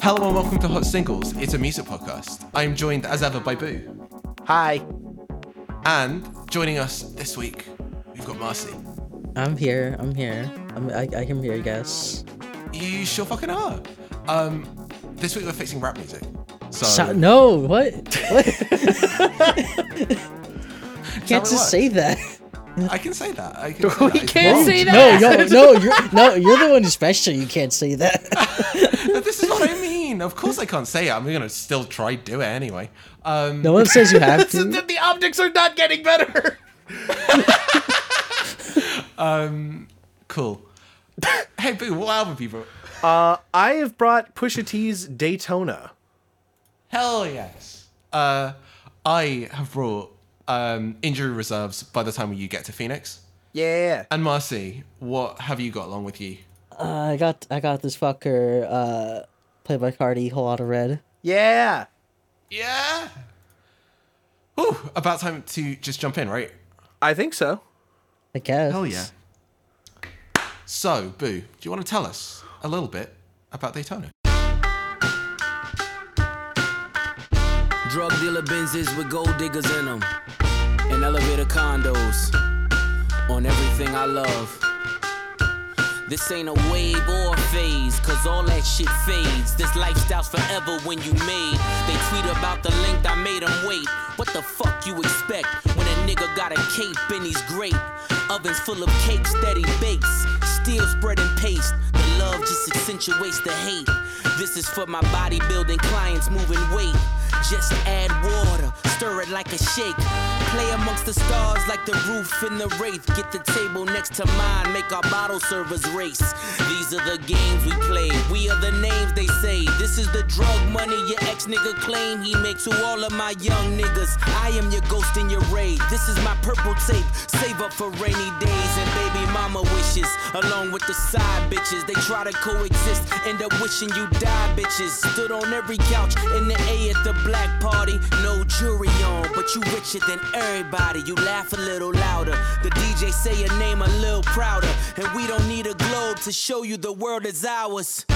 Hello and welcome to Hot Singles, it's a music podcast. I'm joined as ever by Boo. Hi. And joining us this week, we've got Marcy. I'm here. I am here, I guess. You sure fucking are. This week we're fixing rap music. No, what? You can't just say that. I can say that. You can't say that. No, you're the one who's special. You can't say that. No, this is what I mean. Of course I can't say it. I'm going to still try to do it anyway. No one says you have to. The optics are not getting better. Cool. Hey, Boo, what album have you brought? I have brought Pusha T's Daytona. Hell yes. I have brought Injury Reserve's By the Time You Get to Phoenix. Yeah. And Marcy, what have you got along with you? I got this fucker Playboi Carti, Whole Lotta Red. Yeah. Yeah. Ooh, about time to just jump in, right? I think so. I guess. Hell yeah. So, Boo, do you want to tell us a little bit about Daytona? Drug dealer Benzes with gold diggers in them, and elevator condos on everything I love. This ain't a wave or a phase, cause all that shit fades. This lifestyle's forever when you made. They tweet about the length, I made them wait. What the fuck you expect when a nigga got a cape and he's great? Ovens full of cakes that he bakes, still spreading paste. The love just accentuates the hate. This is for my bodybuilding clients moving weight. Just add water, stir it like a shake. Play amongst the stars like the roof in the wraith. Get the table next to mine, make our bottle servers race. These are the games we play, we are the names they say. This is the drug money your ex-nigga claim he makes to all of my young niggas. I am your ghost in your raid. This is my purple tape, save up for rainy days and baby mama wishes. Along with the side bitches, they try to coexist, end up wishing you die bitches. Stood on every couch in the A at the black party, no jury on, but you richer than everybody. You laugh a little louder, the DJ say your name a little prouder, and we don't need a globe to show you the world is ours.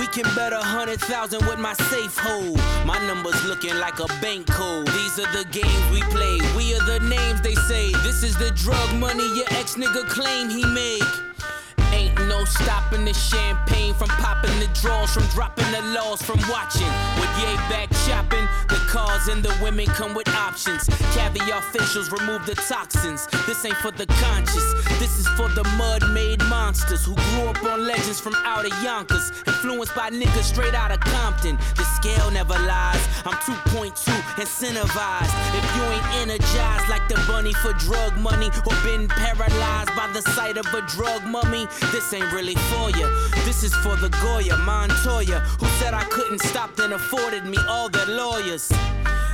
We can bet 100,000 with my safe hold. My number's looking like a bank code. These are the games we play, we are the names they say. This is the drug money your ex-nigga claim he make. Ain't no stopping the champagne from popping the draws, from dropping the laws, from watching. With yay back shopping, the cars and the women come with options. Caviar facials, remove the toxins. This ain't for the conscious, this is for the mud-made monsters who grew up on legends from out of Yonkers, influenced by niggas straight out of Compton. The scale never lies, I'm 2.2 incentivized. If you ain't energized like the bunny for drug money, or been paralyzed by the sight of a drug mummy, this ain't really for ya, this is for the Goya Montoya, who said I couldn't stop, then afforded me all their lawyers.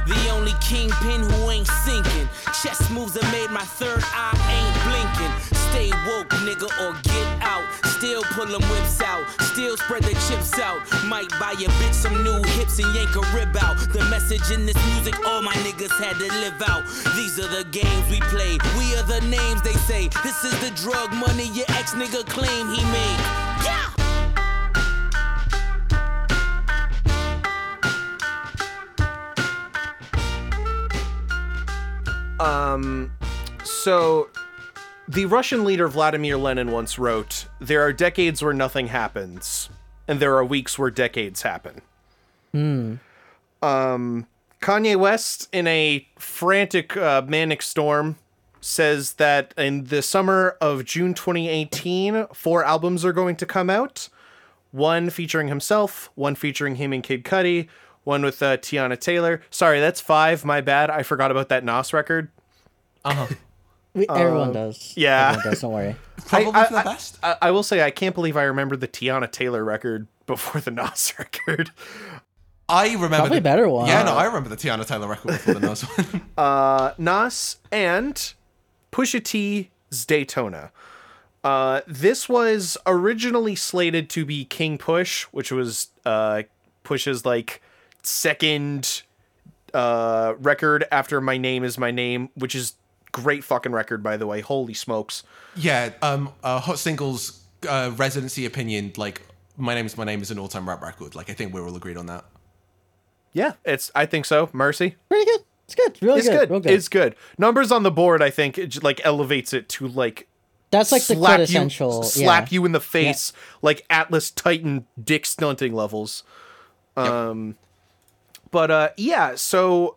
The only kingpin who ain't sinking, chess moves that made my third eye ain't blinking. Stay woke, nigga, or get out. Still pull them whips out, still spread the chips out. Might buy a bitch some new hips and yank a rib out. The message in this music, all my niggas had to live out. These are the games we play, we are the names they say. This is the drug money your ex-nigga claim he made. Yeah! So the Russian leader Vladimir Lenin once wrote, "There are decades where nothing happens, and there are weeks where decades happen." Kanye West, in a frantic manic storm, says that in the summer of June 2018, 4 albums are going to come out. One featuring himself, one featuring him and Kid Cudi, one with Tiana Taylor. Sorry, that's 5. My bad. I forgot about that Nas record. Everyone does. Yeah. Everyone does, don't worry. Probably for the best. I will say, I can't believe I remembered the Tiana Taylor record before the Nas record. I remember. Probably the better one. Yeah, no, I remember the Tiana Taylor record before the Nas one. Nas and Pusha T's Daytona. This was originally slated to be King Push, which was Push's, like, second record after My Name Is My Name, which is Great fucking record, by the way. Holy smokes. Yeah. Hot Singles residency opinion, like, My Name Is My Name is an all-time rap record. Like, I think we're all agreed on that. Yeah, I think so. Mercy. Pretty good. It's good. Really good. It's good. Numbers on the board, I think, it, like, elevates it to, like, that's like the quintessential. Slap you in the face, like Atlas Titan dick stunting levels. But yeah, so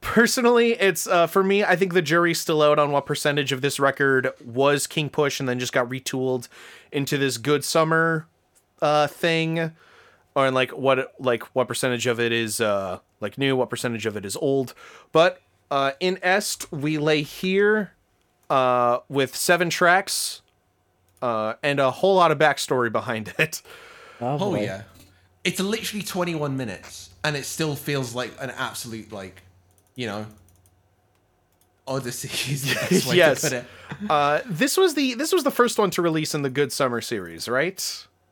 personally, it's for me, I think the jury's still out on what percentage of this record was King Push and then just got retooled into this Good Summer thing, or like what percentage of it is like new, what percentage of it is old. But in est, we lay here. With 7 tracks and a whole lot of backstory behind it. Oh yeah. It's literally 21 minutes and it still feels like an absolute, like, you know, odyssey is the best way to put it. This was the first one to release in the Good Summer series, right?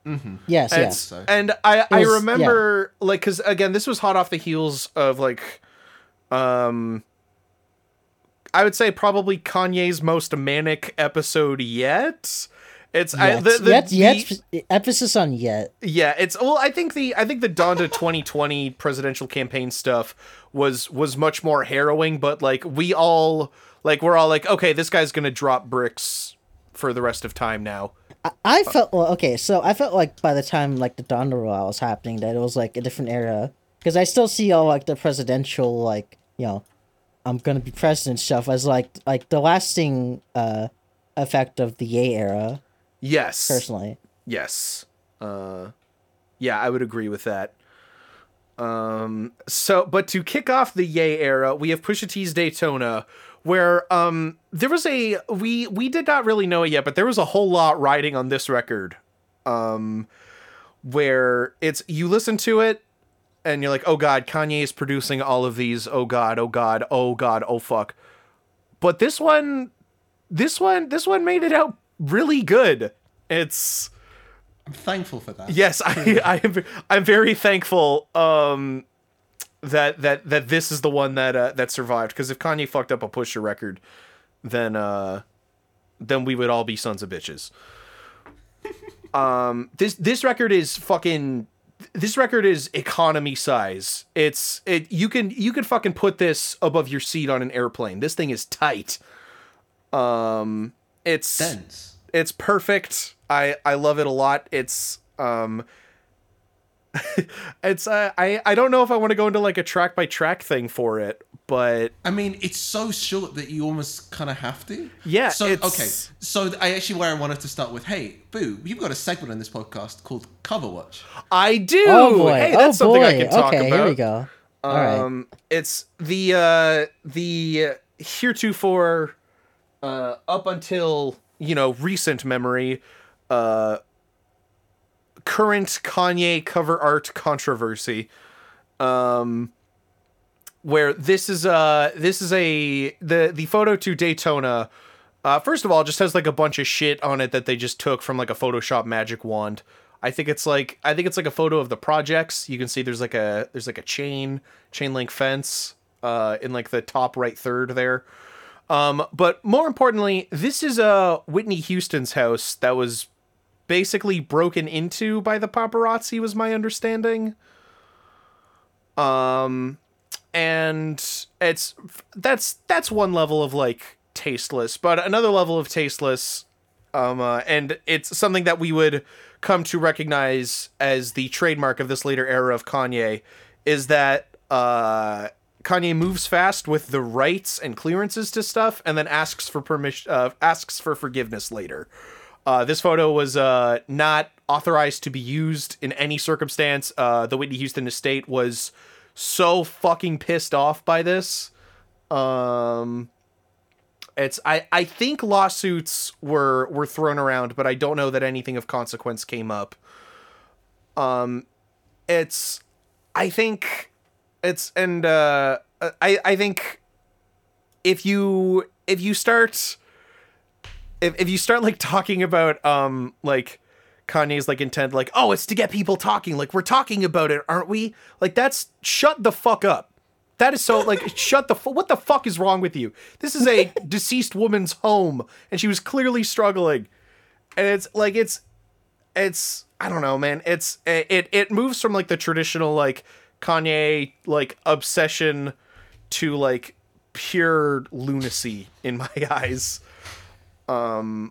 Mm-hmm. Yes, and, yeah. And I remember, like, because again, this was hot off the heels of, like, I would say probably Kanye's most manic episode yet. Emphasis on yet. Yeah, it's well. I think the Donda 2020 presidential campaign stuff was much more harrowing. But like we're all like, okay, this guy's gonna drop bricks for the rest of time now. I felt like by the time like the Donda rollout was happening, that it was like a different era, because I still see all like the presidential, like, you know, I'm gonna be president stuff as like the lasting effect of the Ye era. Yes. Personally. Yes. Yeah, I would agree with that. But to kick off the Ye era, we have Pusha T's Daytona, where there was a we did not really know it yet, but there was a whole lot riding on this record. Where it's, you listen to it and you're like, oh god, Kanye is producing all of these. Oh god, oh god, oh god, oh fuck. But this one made it out really good. I'm thankful for that. Yes, I'm very thankful that this is the one that survived. Because if Kanye fucked up a Pusha record, then we would all be sons of bitches. This record is fucking. This record is economy size. You can fucking put this above your seat on an airplane. This thing is tight. It's perfect. I love it a lot. It's I don't know if I want to go into like a track by track thing for it, but I mean, it's so short that you almost kind of have to. Yeah. So I wanted to start with, hey, Boo, you've got a segment on this podcast called Cover Watch. I do. Oh boy. Hey, that's something I can talk about. Here we go. All right. It's the heretofore up until, you know, recent memory, current Kanye cover art controversy, where this is the photo to Daytona. First of all, just has like a bunch of shit on it that they just took from like a Photoshop magic wand. I think it's like a photo of the projects. You can see there's like a chain link fence in like the top right third there. But more importantly, this is Whitney Houston's house that was basically broken into by the paparazzi, was my understanding. And that's one level of like tasteless, but another level of tasteless. And it's something that we would come to recognize as the trademark of this later era of Kanye, is that, Kanye moves fast with the rights and clearances to stuff, and then asks for permission, asks for forgiveness later. This photo was not authorized to be used in any circumstance. The Whitney Houston estate was so fucking pissed off by this. I think lawsuits were thrown around, but I don't know that anything of consequence came up. I think if you start like talking about like Kanye's like intent, like, oh, it's to get people talking, like, we're talking about it, aren't we? Like, that's shut the fuck up. That is so, like, shut the fuck, what the fuck is wrong with you? This is a deceased woman's home, and she was clearly struggling. And it's, like, it's, I don't know, man. It's, it moves from, like, the traditional, like, Kanye, like, obsession to, like, pure lunacy in my eyes. I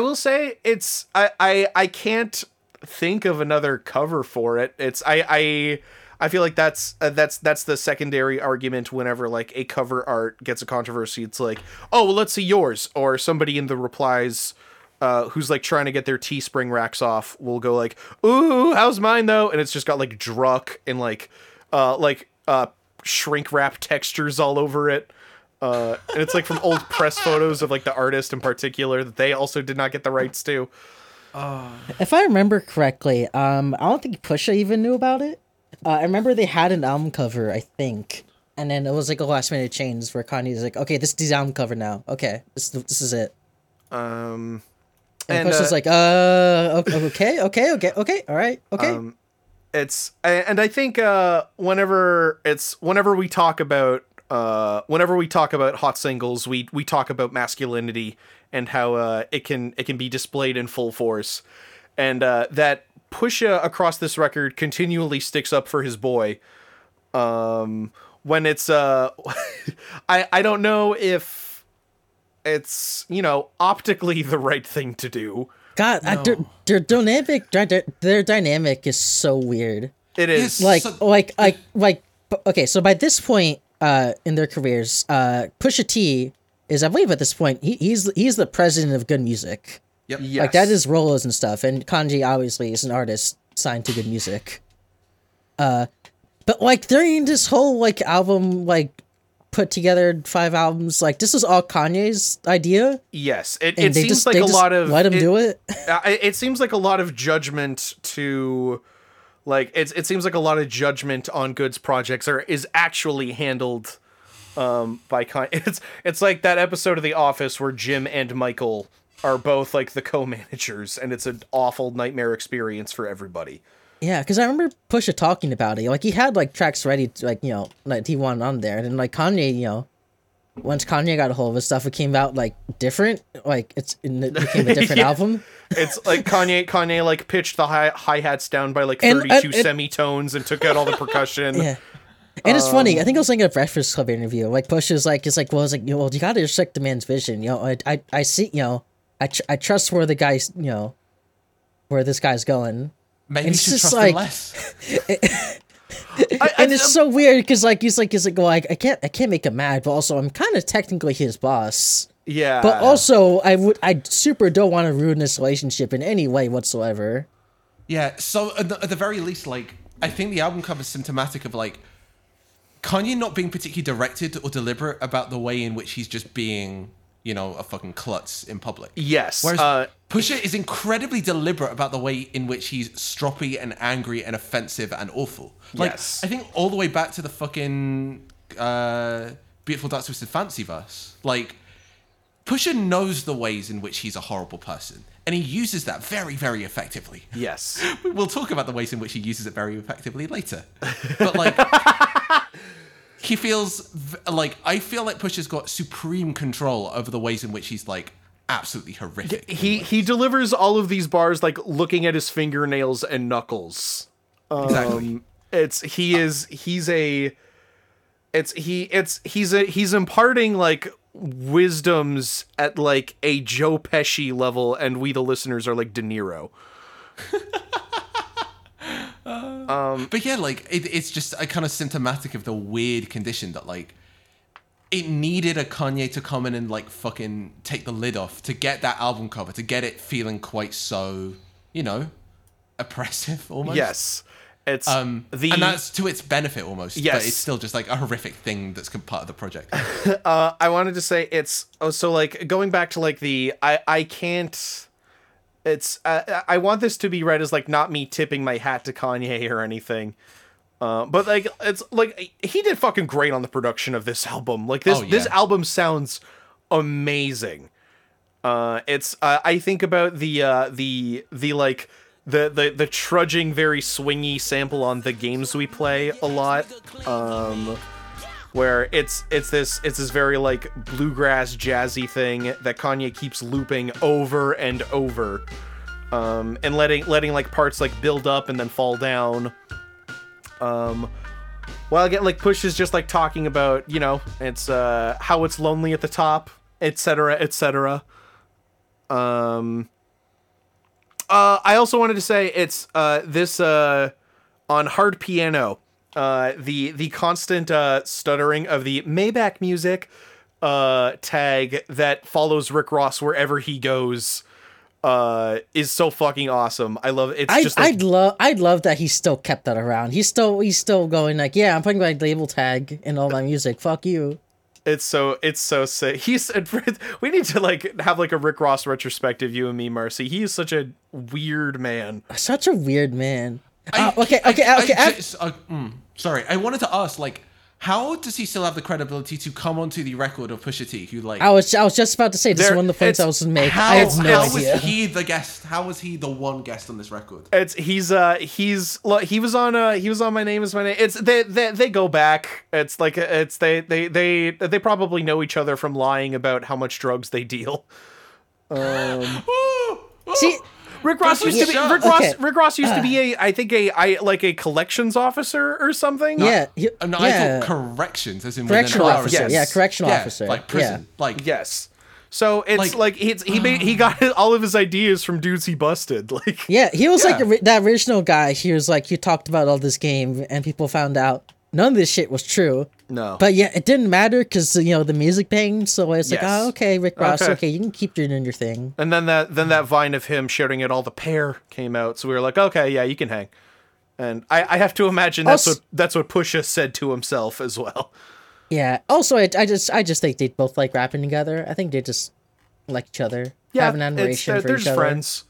will say it's, I can't think of another cover for it. It's, I feel like that's the secondary argument whenever, like, a cover art gets a controversy. It's like, oh, well, let's see yours. Or somebody in the replies who's, like, trying to get their Teespring racks off will go, like, ooh, how's mine, though? And it's just got, like, Druk and, like shrink-wrap textures all over it. And it's, like, from old press photos of, like, the artist in particular that they also did not get the rights to. If I remember correctly, I don't think Pusha even knew about it. I remember they had an album cover, I think, and then it was like a last minute change where Kanye's like, "Okay, this is the album cover now. Okay, this is it." And Pusha's like, okay, all right, okay." It's and I think whenever we talk about hot singles, we talk about masculinity and how it can be displayed in full force, and that. Pusha across this record continually sticks up for his boy. When it's I don't know if it's, you know, optically the right thing to do. God, no. Their dynamic is so weird. It is like okay. So by this point in their careers, Pusha T is, I believe, at this point he's the president of Good Music. Yep. Yes. Like, that is rollers and stuff, and Kanye obviously is an artist signed to Good Music. But, like, during this whole, like, album, like, put together 5 albums, like, this was all Kanye's idea. Yes, it seems just, like a lot of... let him do it. It seems like a lot of judgment to... Like, it seems like a lot of judgment on Good's projects is actually handled by Kanye. It's like that episode of The Office where Jim and Michael... are both, like, the co-managers, and it's an awful nightmare experience for everybody. Yeah, because I remember Pusha talking about it. Like, he had, like, tracks ready, to, like, you know, like, he wanted on there. And then, like, Kanye, you know, once Kanye got a hold of his stuff, it came out, like, different. Like, it became a different album. It's, like, Kanye, like, pitched the hi-hats down by, like, 32 semitones and took out all the percussion. Yeah. And it's funny. I think I was in a Breakfast Club interview. Like, Pusha's, like, it's, like, well, it's, like, you know, well, you gotta respect the man's vision. You know, I see, you know, I trust where the guy's, you know, where this guy's going. Maybe you should just trust him less. It's so weird because, like, he's like, well, I can't make him mad, but also I'm kind of technically his boss. Yeah. But also, I super don't want to ruin this relationship in any way whatsoever. Yeah. So at the very least, like, I think the album cover is symptomatic of, like, Kanye not being particularly directed or deliberate about the way in which he's just being, you know, a fucking klutz in public. Yes. Whereas Pusha is incredibly deliberate about the way in which he's stroppy and angry and offensive and awful. Like, yes. I think all the way back to the fucking Beautiful Dark Twisted Fantasy verse. Like, Pusha knows the ways in which he's a horrible person, and he uses that very, very effectively. Yes. We'll talk about the ways in which he uses it very effectively later. But, like... He feels like, I feel like Pusha's got supreme control over the ways in which he's, like, absolutely horrific. He delivers all of these bars, like, looking at his fingernails and knuckles. Exactly. He's imparting, like, wisdoms at, like, a Joe Pesci level, and we the listeners are like De Niro. But yeah, like, it's just a kind of symptomatic of the weird condition that, like, it needed a Kanye to come in and, like, fucking take the lid off to get that album cover, to get it feeling quite so, you know, oppressive almost. Yes. It's and that's to its benefit almost. Yes. But it's still just, like, a horrific thing that's part of the project. I wanted to say it's... Oh, so, like, going back to, like, the... I can't... It's I want this to be read as, like, not me tipping my hat to Kanye or anything, but, like, it's like he did fucking great on the production of this album. Like, this this album sounds amazing. It's I think about the like the trudging, very swingy sample on The Games We Play a lot, where it's this very like bluegrass jazzy thing that Kanye keeps looping over and over, and letting like parts like build up and then fall down, while again like Push is just like talking about, you know, it's how it's lonely at the top, etc., etc. I also wanted to say it's this on hard piano, the constant stuttering of the Maybach Music tag that follows Rick Ross wherever he goes is so fucking awesome. I love it. It's just like, I'd love that he still kept that around. He's still going like, yeah, I'm putting my label tag in all my music. Fuck you. It's so sick. We need to like have like a Rick Ross retrospective, you and me, Marcy. He is such a weird man. Such a weird man. Okay. Sorry, I wanted to ask, like, how does he still have the credibility to come onto the record of Pusha T? Who like I was just about to say this is one of the points I was making. I have no idea. Was he the guest? How was he the one guest on this record? He was on My Name Is My Name. It's they go back. It's like it's they probably know each other from lying about how much drugs they deal. See. Rick Ross used to be I think a collections officer or something. I thought corrections as in correction officer. Yes. Yeah, correction officer. Like prison. Yeah. Like yes. So it's like he got all of his ideas from dudes he busted. Like yeah, he was like that original guy. He was like, you talked about all this game and people found out none of this shit was true. No. But yeah, it didn't matter because, you know, the music banged. So it's like, oh, okay, Rick Ross, okay, you can keep doing your thing. And then that vine of him shouting at all the pair came out. So we were like, okay, yeah, you can hang. And I have to imagine that's what Pusha said to himself as well. Yeah. Also, I just think they both like rapping together. I think they just like each other. Yeah, have an admiration for each other. They're friends.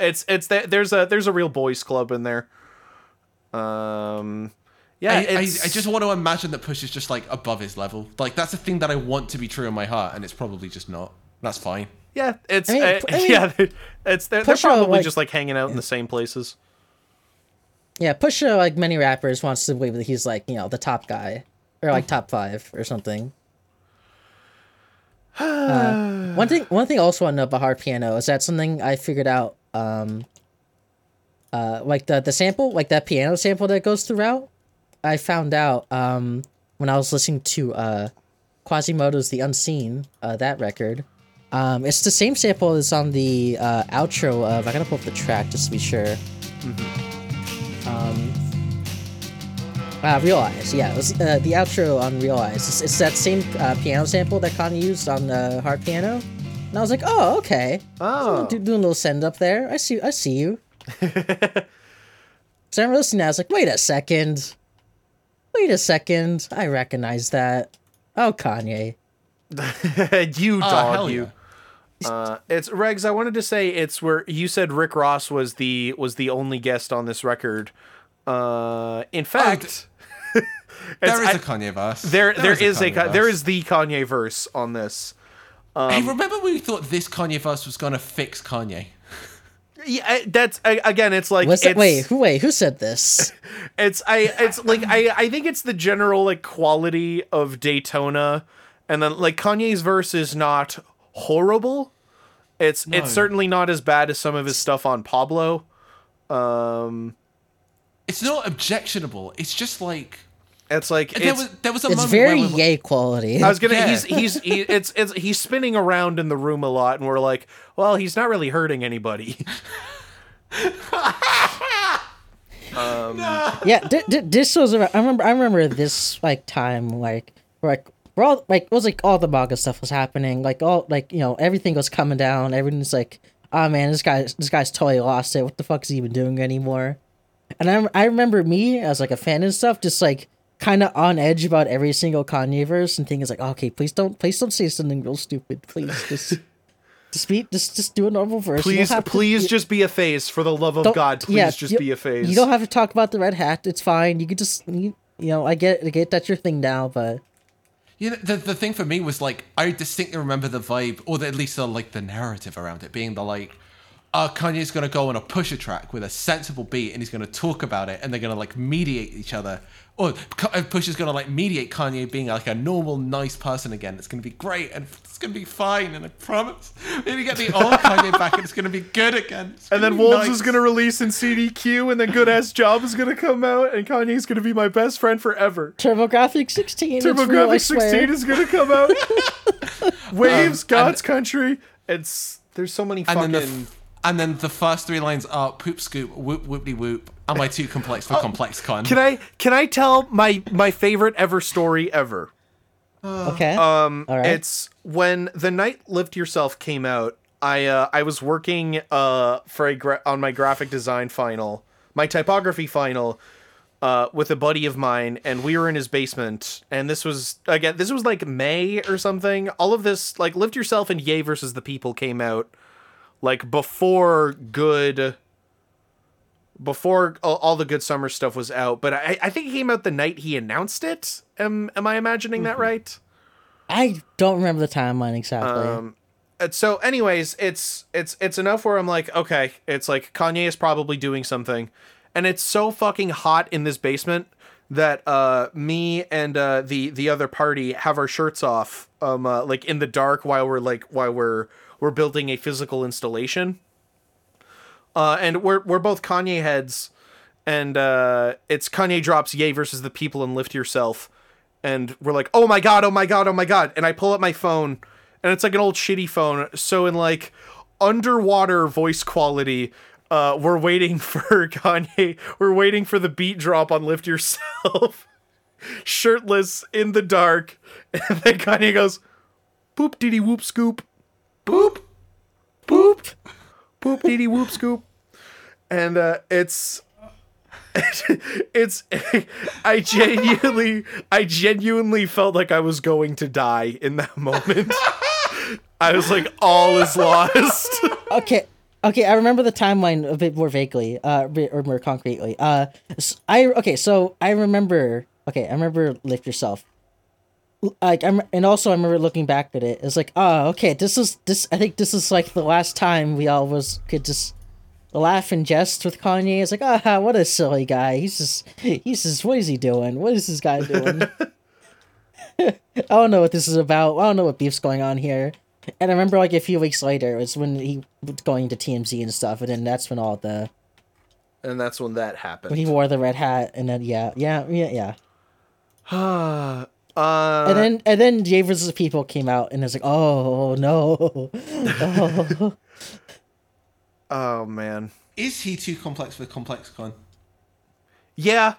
There's a real boys club in there. Yeah, I just want to imagine that Push is just like above his level. Like that's a thing that I want to be true in my heart, and it's probably just not. That's fine. Yeah, they're probably like, just like hanging out in the same places. Yeah, Pusha, like many rappers, wants to believe that he's like, you know, the top guy or like top five or something. One thing I also want to know about hard piano is that something I figured out. Like the sample, like that piano sample that goes throughout. I found out when I was listening to Quasimodo's The Unseen, that record. It's the same sample as on the outro of... I gotta pull up the track just to be sure. Mm-hmm. Realize, yeah. It was, the outro on Realize. It's that same piano sample that Kanye used on the hard piano. And I was like, oh, okay. Oh. So doing a little send up there. I see you. So I'm listening to that. I was like, wait a second, I recognize that. Oh, Kanye. You dog, you. Yeah. It's Regs, I wanted to say it's where you said Rick Ross was the only guest on this record. In fact... there is a Kanye verse. There is the Kanye verse on this. Hey, remember when we thought this Kanye verse was going to fix Kanye? Yeah, that's again. It's like who said this? I think it's the general like quality of Daytona, and then like Kanye's verse is not horrible. It's certainly not as bad as some of his stuff on Pablo. It's not objectionable. It's just like there was a moment very yay quality. I was gonna he's spinning around in the room a lot, and we're like, well, he's not really hurting anybody. Yeah, this was I remember this like time like we're all like it was like all the MAGA stuff was happening, like all like, you know, everything was coming down. Everyone's like, oh man, this guy's totally lost it. What the fuck is he even doing anymore? And I remember me as like a fan and stuff, just like kind of on edge about every single Kanye verse and things like, okay, please don't say something real stupid. Please just do a normal verse. Please just be a phase for the love of God. Please be a phase. You don't have to talk about the red hat. It's fine. You could just, you know, I get that's your thing now, but. You know, the thing for me was like, I distinctly remember the vibe, or at least the, like the narrative around it being the like, Kanye's going to go on a Pusha track with a sensible beat and he's going to talk about it and they're going to like mediate each other. Or Pusha's going to like mediate Kanye being like a normal, nice person again. It's going to be great and it's going to be fine and I promise. Maybe get the old Kanye back and it's going to be good again. And then Wolves is going to release in CDQ and then Good Ass Job is going to come out and Kanye's going to be my best friend forever. TurboGrafx-16. TurboGrafx-16 is going to come out. Waves, God's Country. There's so many fucking... And then the first three lines are poop scoop, whoop whoopty whoop. Am I too complex for complex con? Can I tell my favorite ever story ever? Okay. All right. It's when The Night Lift Yourself came out. I was working on my graphic design final, my typography final, with a buddy of mine, and we were in his basement. And this was like May or something. All of this like Lift Yourself and Ye versus the People came out. Like before all the good summer stuff was out, but I think it came out the night he announced it. Am I imagining that right? I don't remember the timeline exactly. So anyways, it's enough where I'm like, okay, it's like Kanye is probably doing something, and it's so fucking hot in this basement that me and the other party have our shirts off, like in the dark while we're building a physical installation. And we're both Kanye heads, and it's Kanye drops Ye versus the People and Lift Yourself. And we're like, oh my God, oh my God, oh my God. And I pull up my phone and it's like an old shitty phone. So in like underwater voice quality, we're waiting for Kanye. We're waiting for the beat drop on Lift Yourself, shirtless in the dark. And then Kanye goes, boop, diddy, whoop, scoop. Boop, boop, boop, dee dee, whoop, scoop, and it's. I genuinely felt like I was going to die in that moment. I was like, all is lost. Okay, I remember the timeline a bit more vaguely, or more concretely. I remember Lift Yourself. Like I remember looking back at it. It's like, oh, okay, this. I think this is like the last time we all could just laugh and jest with Kanye. It's like, ah, what a silly guy. He's just. What is he doing? What is this guy doing? I don't know what this is about. I don't know what beef's going on here. And I remember like a few weeks later, it's when he was going to TMZ and stuff, and then that's when all the. And that's when that happened. When he wore the red hat, and then yeah. And then Ye vs. People came out and it's like, oh no. Oh. Oh man. Is he too complex for ComplexCon? Yeah.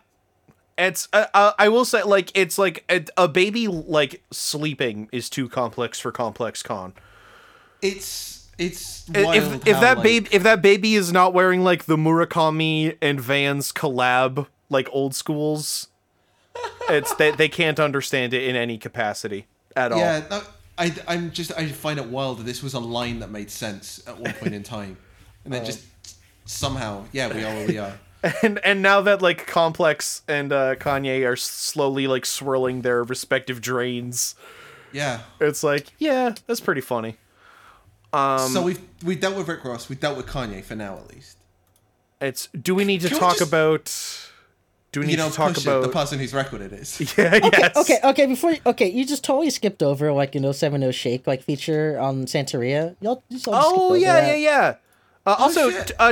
It's I will say like it's like a baby like sleeping is too complex for ComplexCon. It's wild if that baby is not wearing like the Murakami and Vans collab like old schools. It's they can't understand it in any capacity at all. Yeah, I find it wild that this was a line that made sense at one point in time, and then just somehow, yeah, we are where we are. And now that like Complex and Kanye are slowly like swirling their respective drains, yeah, it's like yeah, that's pretty funny. So we dealt with Rick Ross, we dealt with Kanye for now at least. It's do we need to talk about the person whose record it is? Yeah, yes. Okay. You just totally skipped over like an 070 Shake like feature on Santeria. Yeah.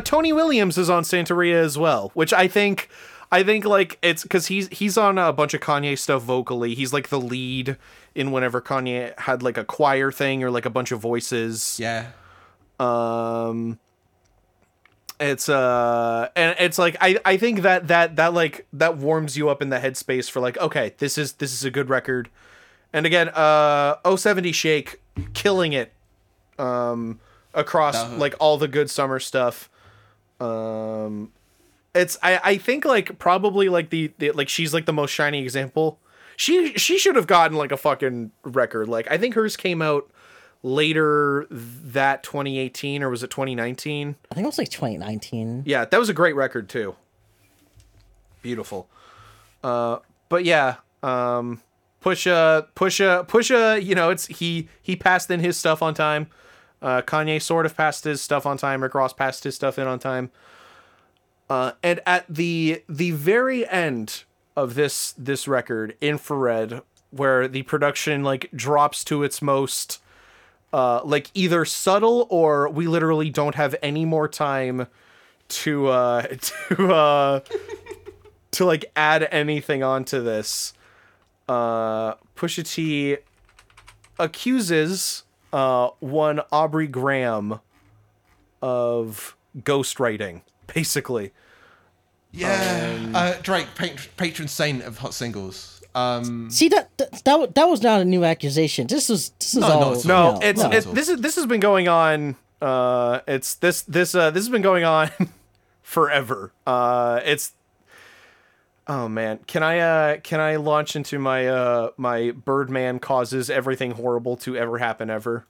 Tony Williams is on Santeria as well, which I think like it's because he's on a bunch of Kanye stuff vocally. He's like the lead in whenever Kanye had like a choir thing or like a bunch of voices. Yeah. It's and it's like I think that like that warms you up in the headspace for like, okay, this is a good record. And again, 070 Shake killing it across like all the good summer stuff. It's I think like probably like the like she's like the most shiny example. She should have gotten like a fucking record. Like I think hers came out later that 2018 or was it 2019? I think it was like 2019. Yeah, that was a great record too. Beautiful. But yeah, Pusha, you know, he passed in his stuff on time. Kanye sort of passed his stuff on time. Rick Ross passed his stuff in on time. And at the very end of this record, Infrared, where the production like drops to its most like either subtle or we literally don't have any more time to like add anything onto this. Pusha T accuses one Aubrey Graham of ghostwriting, basically. Yeah, Drake, patron saint of hot singles. See that was not a new accusation. This has been going on. This has been going on forever. Oh man, can I launch into my my Birdman causes everything horrible to ever happen ever?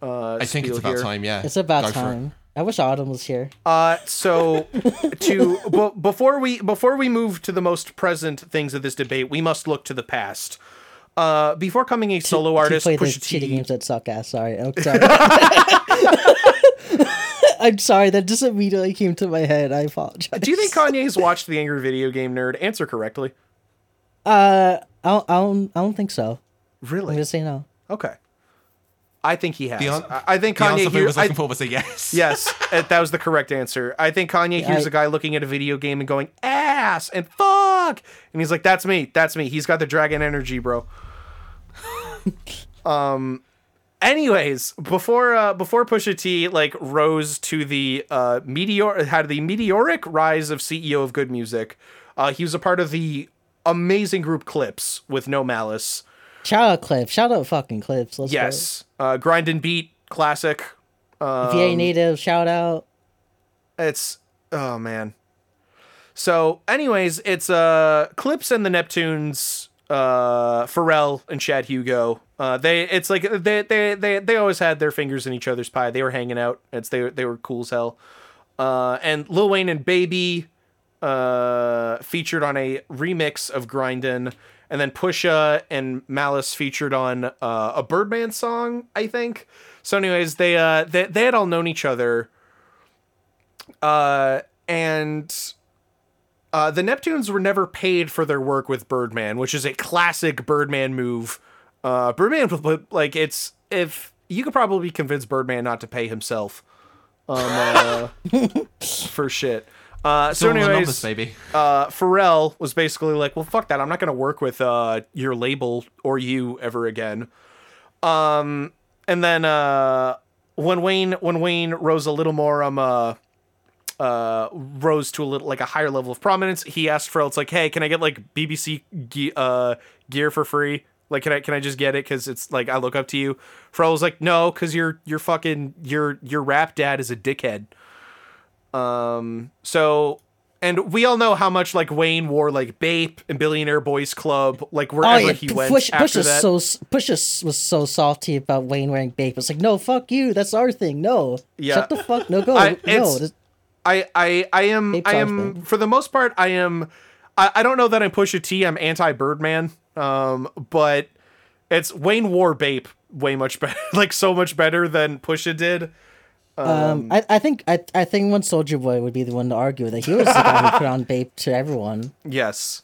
I think it's about time. Yeah, it's about time. I wish Autumn was here. So before we move to the most present things of this debate, we must look to the past. Before coming a solo artist, Pusha T. Play the shitty games that suck ass. Sorry, I'm sorry. That just immediately came to my head. I apologize. Do you think Kanye's watched The Angry Video Game Nerd? Answer correctly. I don't think so. Really? I'm gonna say no. Okay. I think he has. I think Kanye was looking for was a yes. Yes, that was the correct answer. I think Kanye hears a guy looking at a video game and going ass and fuck, and he's like, "That's me. That's me." He's got the dragon energy, bro. Anyways, before Pusha T like rose to the meteoric rise of CEO of Good Music, he was a part of the amazing group Clipse with No Malice. Shout out Clipse. Shout out fucking Clipse. Yes. Grind and Beat, classic. VA Native, shout out. It's... Oh, man. So, anyways, it's Clipse and the Neptunes, Pharrell and Chad Hugo. They always had their fingers in each other's pie. They were hanging out. They were cool as hell. And Lil Wayne and Baby featured on a remix of Grindin'. And then Pusha and Malice featured on a Birdman song, I think. So anyways, they had all known each other. And the Neptunes were never paid for their work with Birdman, which is a classic Birdman move. Birdman, like, it's... If you could probably convince Birdman not to pay himself for shit. So anyways, baby. Pharrell was basically like, well, fuck that. I'm not going to work with your label or you ever again. And then when Wayne rose a little more, rose to a little like a higher level of prominence. He asked Pharrell, it's like, hey, can I get like BBC gear for free? Like, can I just get it? Cause it's like, I look up to you. Pharrell was like, no, cause your rap dad is a dickhead. So, and we all know how much like Wayne wore like Bape and Billionaire Boys Club, like wherever he went. Pusha was so salty about Wayne wearing Bape. It's like, no, fuck you, that's our thing. No, yeah. Shut the fuck. No, go. I am for the most part. I don't know that I'm Pusha T. I'm anti Birdman. But it's Wayne wore Bape way much better, like so much better than Pusha did. I think one Soulja Boy would be the one to argue that he was the guy who put on Bape to everyone. Yes.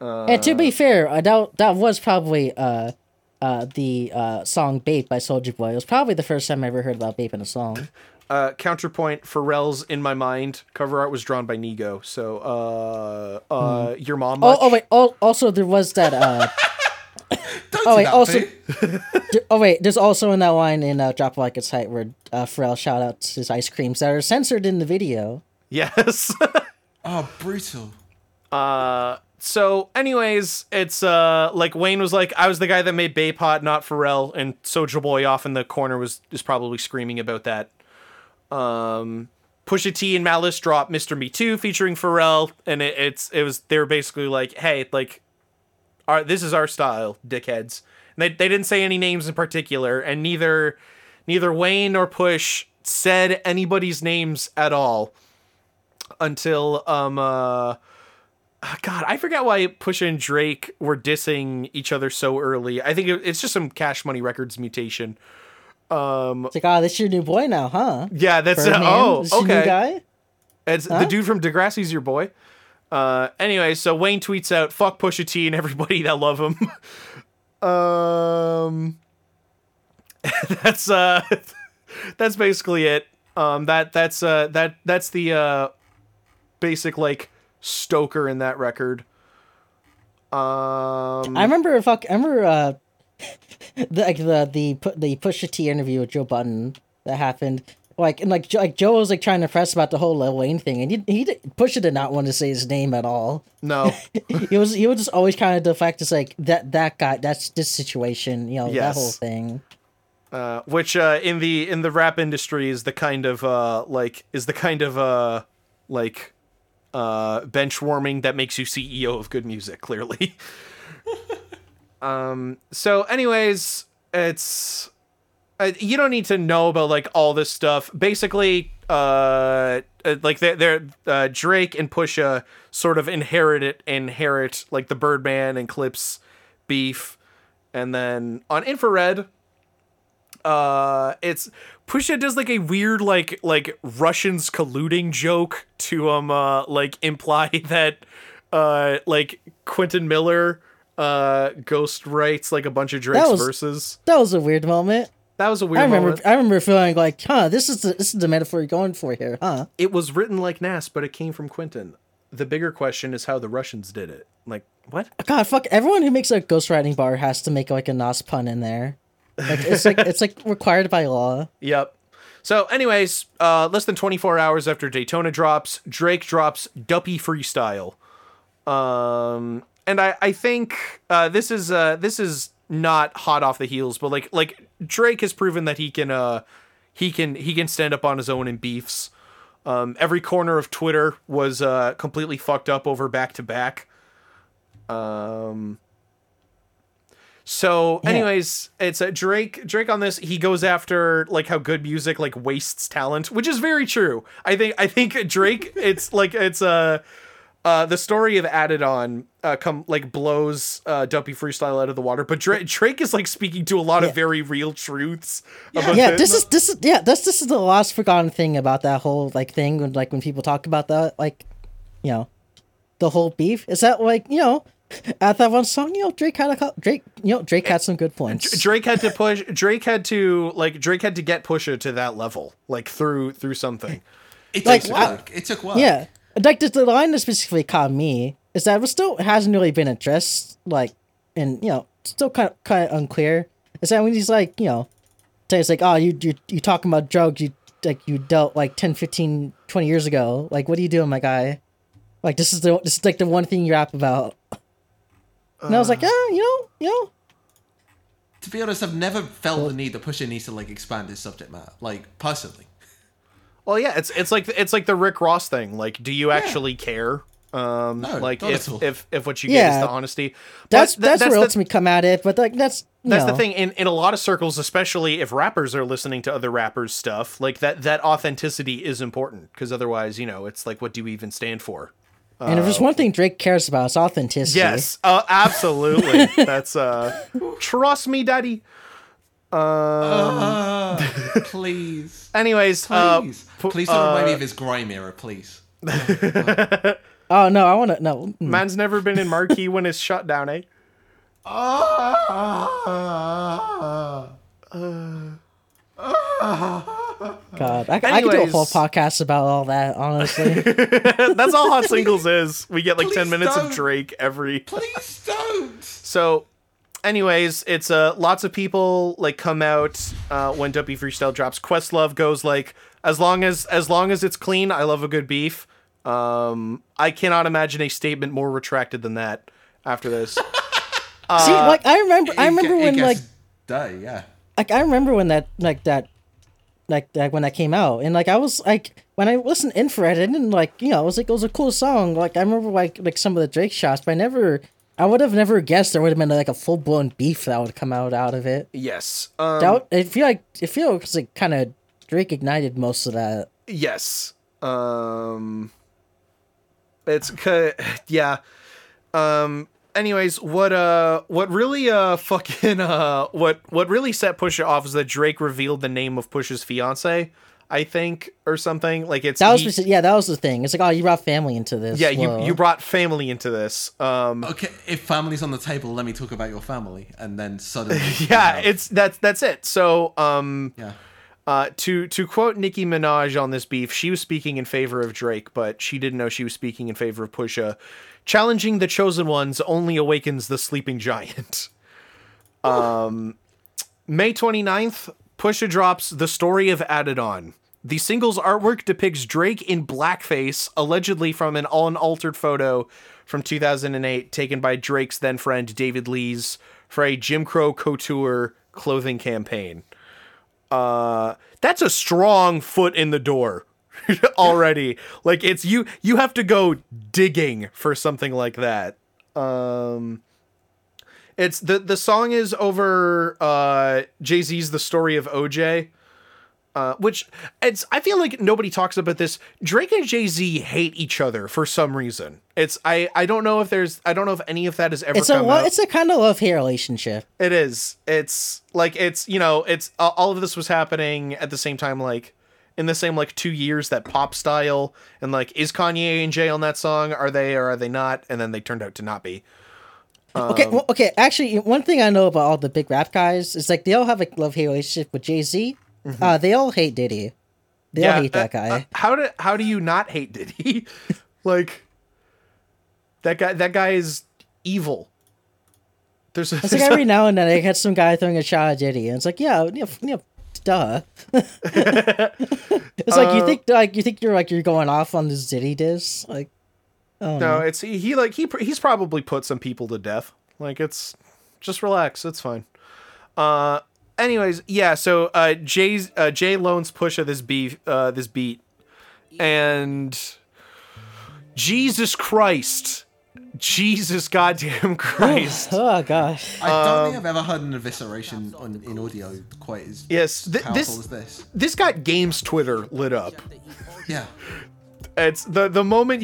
And to be fair, that was probably the song Bape by Soulja Boy. It was probably the first time I ever heard about Bape in a song. Counterpoint, Pharrell's In My Mind cover art was drawn by Nego. So your mom much? Also there was that there's also in that line in Drop Like It's Hot where Pharrell shout out his ice creams that are censored in the video. Yes. Oh, brutal. So anyways, it's like Wayne was like, I was the guy that made Bape hot, not Pharrell, and Soulja Boy off in the corner is probably screaming about that. Pusha T and Malice dropped Mr. Me Too featuring Pharrell, and they were basically like, hey, like this is our style, dickheads. And they didn't say any names in particular, and neither Wayne nor Push said anybody's names at all until God, I forgot why Pusha and Drake were dissing each other so early. I think it's just some Cash Money Records mutation. It's like, oh, that's your new boy now, huh? Yeah, that's okay. New guy? It's the dude from Degrassi's your boy. Anyway, so Wayne tweets out, "Fuck Pusha T and everybody that love him." That's basically it. That's the basic like stoker in that record. I remember the Pusha T interview with Joe Budden that happened. Like Joe was like trying to press about the whole Lil Wayne thing, and Pusha did not want to say his name at all. No, he was just always kind of deflect. It's like that guy, that's this situation, you know, that whole thing. Which in the rap industry is the kind of bench warming that makes you CEO of Good Music, clearly. So, anyways, it's. You don't need to know about like all this stuff. Basically, they're Drake and Pusha sort of inherit like the Birdman and Clipse beef, and then on Infrared, it's Pusha does like a weird like Russians colluding joke to like imply that like Quentin Miller ghost writes like a bunch of Drake's verses. That was a weird moment. That was a weird moment. I remember feeling like, huh, this is the metaphor you're going for here, huh? It was written like Nas, but it came from Quentin. The bigger question is how the Russians did it. Like, what? God, fuck, everyone who makes a ghostwriting bar has to make like a Nas pun in there. Like, it's like it's like required by law. Yep. So anyways, less than 24 hours after Daytona drops, Drake drops Duppy Freestyle. And I think this is not hot off the heels, but like Drake has proven that he can stand up on his own in beefs. Every corner of Twitter was completely fucked up over back to back. So anyways, it's Drake on this. He goes after like how Good Music like wastes talent, which is very true. I think Drake it's like it's the story of Added On blows Duppy Freestyle out of the water, but Drake is like speaking to a lot of very real truths. This is the last forgotten thing about that whole like thing when people talk about that, like, you know, the whole beef is that like, you know, at that one song, you know, Drake had some good points. Drake had to get Pusha to that level, like through something. It took work. Yeah. Like, the line that specifically caught me is that it still hasn't really been addressed, like, and, you know, still kind of unclear. Is that when he's like, you know, it's like, oh, you talking about drugs you dealt, like, 10, 15, 20 years ago. Like, what are you doing, my guy? Like, this is like, the one thing you rap about. And I was like, yeah, you know. To be honest, I've never felt the need that Pusha needs to, like, expand his subject matter, like, personally. Well, yeah, it's like the Rick Ross thing. Like, do you actually care? No, like if what you get is the honesty. That's where ultimately come at it. But like that's the thing in a lot of circles, especially if rappers are listening to other rappers' stuff. Like that authenticity is important because otherwise, you know, it's like, what do we even stand for? And if there's one thing Drake cares about, it's authenticity. Yes, absolutely. That's trust me, daddy. Please. Anyways, please don't remind me of his grime era, please. Oh no, I want to no. Man's never been in marquee when it's shut down, eh? God, I could do a whole podcast about all that. Honestly, that's all Hot Singles is. We get like 10 minutes of Drake every. Please don't. So. Anyways, it's lots of people like come out when Duppy Freestyle drops. Questlove goes like, as long as it's clean, I love a good beef. I cannot imagine a statement more retracted than that after this. See, like I remember when that came out, and like I was like when I listened to Infrared, I didn't like, you know, I was like, it was a cool song. Like I remember like some of the Drake shots, but I would have never guessed there would have been like a full blown beef that would come out of it. Yes, it feels like kind of Drake ignited most of that. Yes, it's anyways, what really set Pusha off is that Drake revealed the name of Pusha's fiance, I think, or something. Like that was the thing. It's like, oh, you brought family into this. Yeah, you brought family into this. Okay, if family's on the table, let me talk about your family, and then suddenly, yeah, that's it. So, yeah. To quote Nicki Minaj on this beef, she was speaking in favor of Drake, but she didn't know she was speaking in favor of Pusha. Challenging the chosen ones only awakens the sleeping giant. May 29th, Pusha drops The Story of Added On. The single's artwork depicts Drake in blackface, allegedly from an unaltered photo from 2008 taken by Drake's then friend David Lees for a Jim Crow couture clothing campaign. That's a strong foot in the door already. Like, it's you have to go digging for something like that. It's the song is over Jay-Z's The Story of OJ, which I feel like nobody talks about this. Drake and Jay-Z hate each other for some reason. It's I don't know if any of that has ever it's a kind of love-hate relationship. It is. It's like, it's, you know, it's all of this was happening at the same time, like in the same, like, 2 years that Pop Style and, like, is Kanye and Jay on that song? Are they or are they not? And then they turned out to not be. Okay. Actually, one thing I know about all the big rap guys is, like, they all have a love-hate relationship with Jay-Z. Mm-hmm. They all hate Diddy. They all hate that guy. How do you not hate Diddy? Like, that guy is evil. It's like every now and then I catch some guy throwing a shot at Diddy, and it's like, duh. It's like you think you're going off on this Diddy diss, like. No, it's he's probably put some people to death. Like, it's just relax, it's fine. Anyways, yeah, so Jay loans Pusha this beat, and Jesus goddamn Christ! Oh God! I don't think I've ever heard an evisceration in audio quite as powerful as this. This got Game's Twitter lit up. Yeah, it's the moment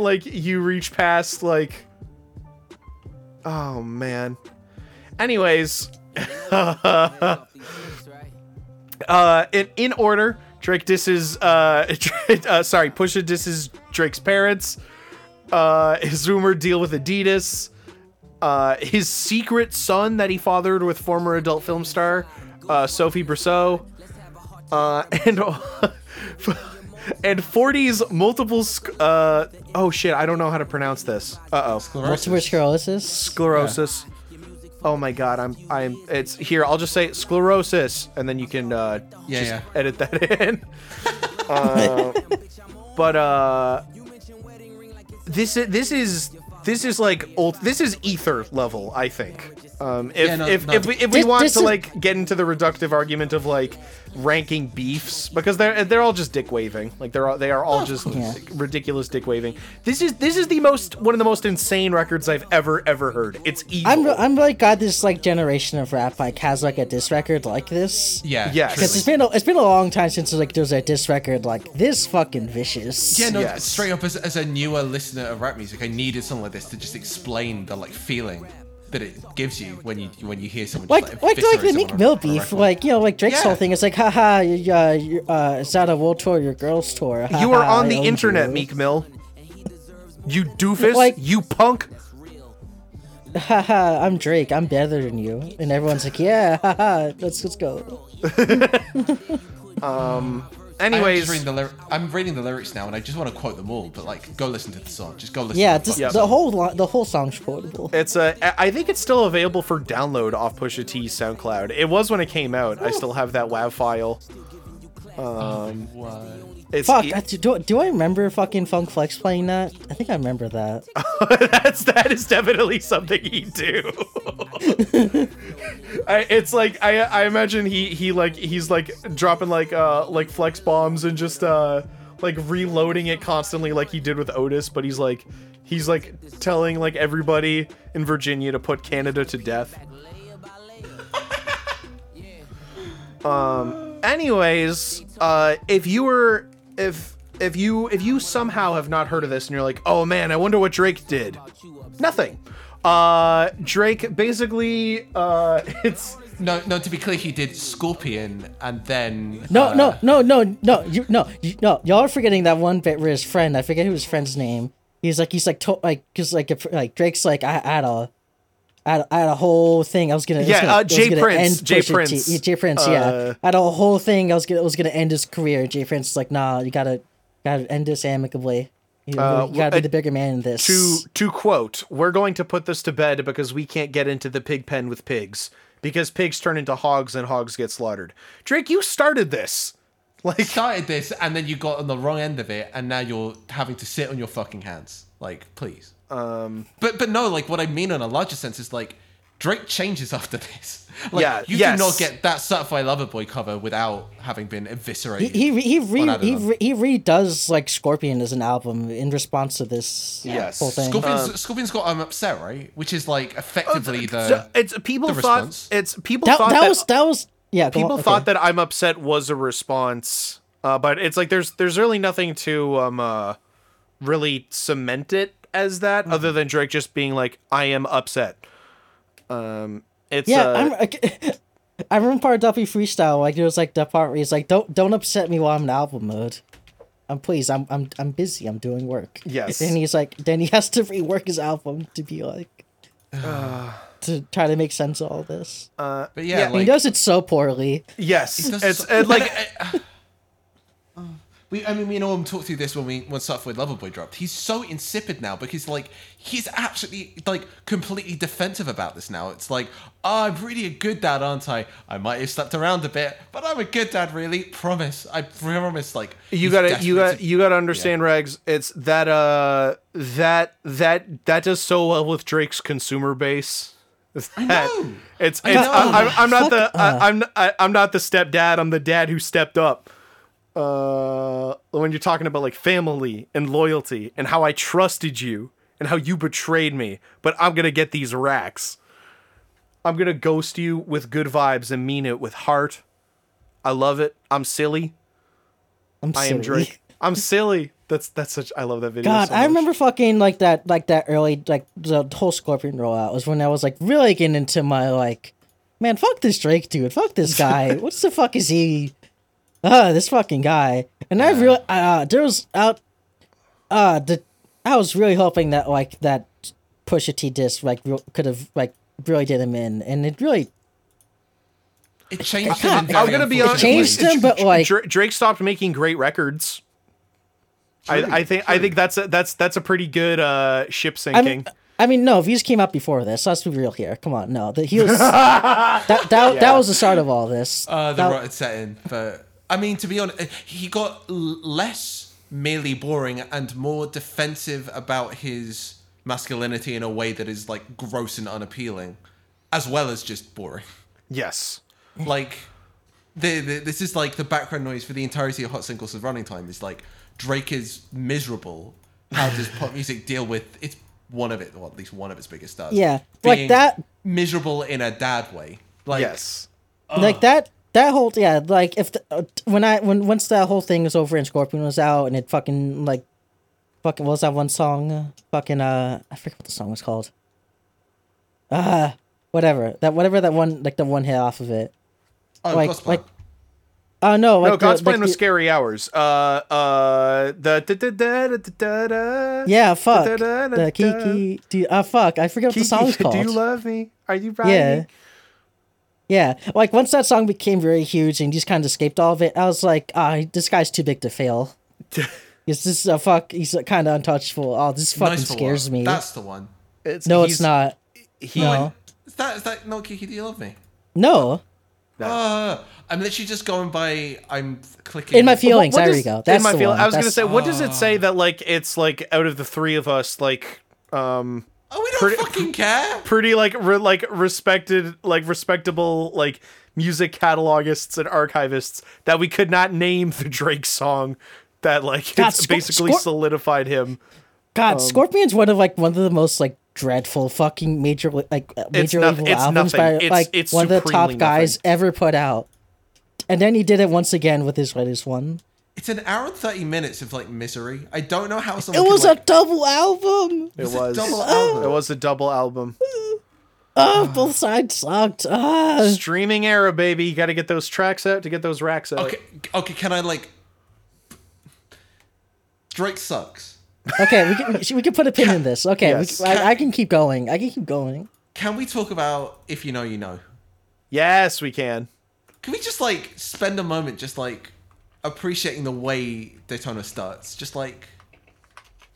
like you reach past, like, oh man. Anyways. In order, Drake disses Pusha disses Drake's parents, his rumored deal with Adidas, his secret son that he fathered with former adult film star Sophie Brousseau, and 40s multiple I don't know how to pronounce this. Multiple sclerosis. Yeah. Oh my God, I'm. It's here. I'll just say sclerosis, and then you can edit that in. But this is like old. This is ether level, I think. If we want to like get into the reductive argument of like ranking beefs, because they're all just dick waving. Like they are all just ridiculous dick waving. This is one of the most insane records I've ever heard. It's evil. I'm like, God, this like generation of rap like has like a diss record like this. Yeah, yeah. Because it's been a long time since like there's a diss record like this fucking vicious. Yeah, no, yes. Straight up as a newer listener of rap music, I needed something like this to just explain the like feeling that it gives you when you hear someone like the Meek Mill beef, like, you know, like Drake's whole thing. It's like, haha, it's not a world tour, your girls tour. You are on the internet, Meek Mill. You doofus, like, you punk. Haha, I'm Drake. I'm better than you. And everyone's like, yeah, haha, let's go. Anyways, I'm reading the lyrics now, and I just want to quote them all. But like, go listen to the song. Just go listen. Yeah, to the whole song's quotable. It's I think it's still available for download off Pusha T's SoundCloud. It was when it came out. I still have that WAV file. Do I remember fucking Funk Flex playing that? I think I remember that. That is definitely something he do. I imagine he's like dropping like flex bombs and just like reloading it constantly like he did with Otis, but he's like telling like everybody in Virginia to put Canada to death. Anyways, if you somehow have not heard of this and you're like, oh man, I wonder what Drake did. Nothing. Drake basically it's no. To be clear, he did Scorpion and then no. Y'all are forgetting that one bit where his friend, I forget who his friend's name. He's like, Drake's like, I had a whole thing. Jay Prince. I had a whole thing. I was gonna end his career. Jay Prince is like, nah, you gotta end this amicably. You gotta be the bigger man in this. To quote, we're going to put this to bed because we can't get into the pig pen with pigs because pigs turn into hogs and hogs get slaughtered. Drake, you started this. You started this and then you got on the wrong end of it and now you're having to sit on your fucking hands. Please. But no, what I mean on a larger sense is Drake changes after this. Do not get that Certified Lover Boy cover without having been eviscerated. He redoes Scorpion as an album in response to this whole thing. Scorpion's got I'm Upset, right? Which is effectively people thought that I'm Upset was a response, but it's there's really nothing to really cement it as that other than Drake just being I am upset. I remember part of Duppy Freestyle, there was that part where he's don't upset me while I'm in album mode. I'm busy, I'm doing work. Yes. And he's then he has to rework his album to be to try to make sense of all this. He does it so poorly. Yes. We know him talk through this when Certified Lover Boy dropped. He's so insipid now because he's actually completely defensive about this now. It's I'm really a good dad, aren't I? I might have slept around a bit, but I'm a good dad, really. Promise, I promise. You gotta understand, Rags. It's that does so well with Drake's consumer base. I know. I'm not the stepdad. I'm the dad who stepped up. When you're talking about family and loyalty and how I trusted you and how you betrayed me, but I'm gonna get these racks. I'm gonna ghost you with good vibes and mean it with heart. I love it. I'm silly. I am Drake. I'm silly. That's such. I love that video. God, so I remember fucking that early the whole Scorpion rollout was when I was really getting into my man, fuck this Drake dude, fuck this guy. What the fuck is he? This fucking guy. And I really, I was really hoping that, that Pusha T disc, could have, really did him in. And it really... It changed him. I'm going to be honest. It changed him, but, Drake stopped making great records. I think that's a pretty good ship sinking. No, Views came out before this. Let's be real here. Come on, no. That was the start of all this. The rot had set in, but... to be honest, he got less merely boring and more defensive about his masculinity in a way that is, gross and unappealing, as well as just boring. Yes. This is, the background noise for the entirety of Hot Singles of Running Time. It's, Drake is miserable. How does pop music deal with... It's one of it, well, at least one of its biggest stars. Yeah. Being that... miserable in a dad way. Yes. Ugh. That... That whole if the, once that whole thing was over and Scorpion was out and it fucking what was that one song I forget what the song was called the one hit off of it God's Plan was Scary Hours I forget what the song was called. Do you love me? Are you riding? Yeah. Yeah, once that song became very huge and he just kind of escaped all of it, I was this guy's too big to fail. He's kind of untouchable. Oh, this fucking scares me. That's the one. It's not. Is that No Kiki, Do You Love Me? No. I'm literally just going by. I'm clicking in my feelings. There you go. That's in my feelings. I was gonna say, what does it say that it's out of the three of us Oh, we don't fucking care. Pretty respected, respectable, music catalogists and archivists that we could not name the Drake song that solidified him. God, Scorpion's one of the most dreadful fucking major label albums by one of the top guys ever put out, and then he did it once again with his latest one. It's an hour and 30 minutes of, like, misery. I don't know how someone a double album! It was. A double album. It was a double album. Both sides sucked. Streaming era, baby. You gotta get those tracks out to get those racks out. Okay, can I, like... Drake sucks. Okay, we can put a pin in this. Okay, yes. I can keep going. Can we talk about If You Know, You Know? Yes, we can. Can we just, like, spend a moment just, like... appreciating the way Daytona starts, just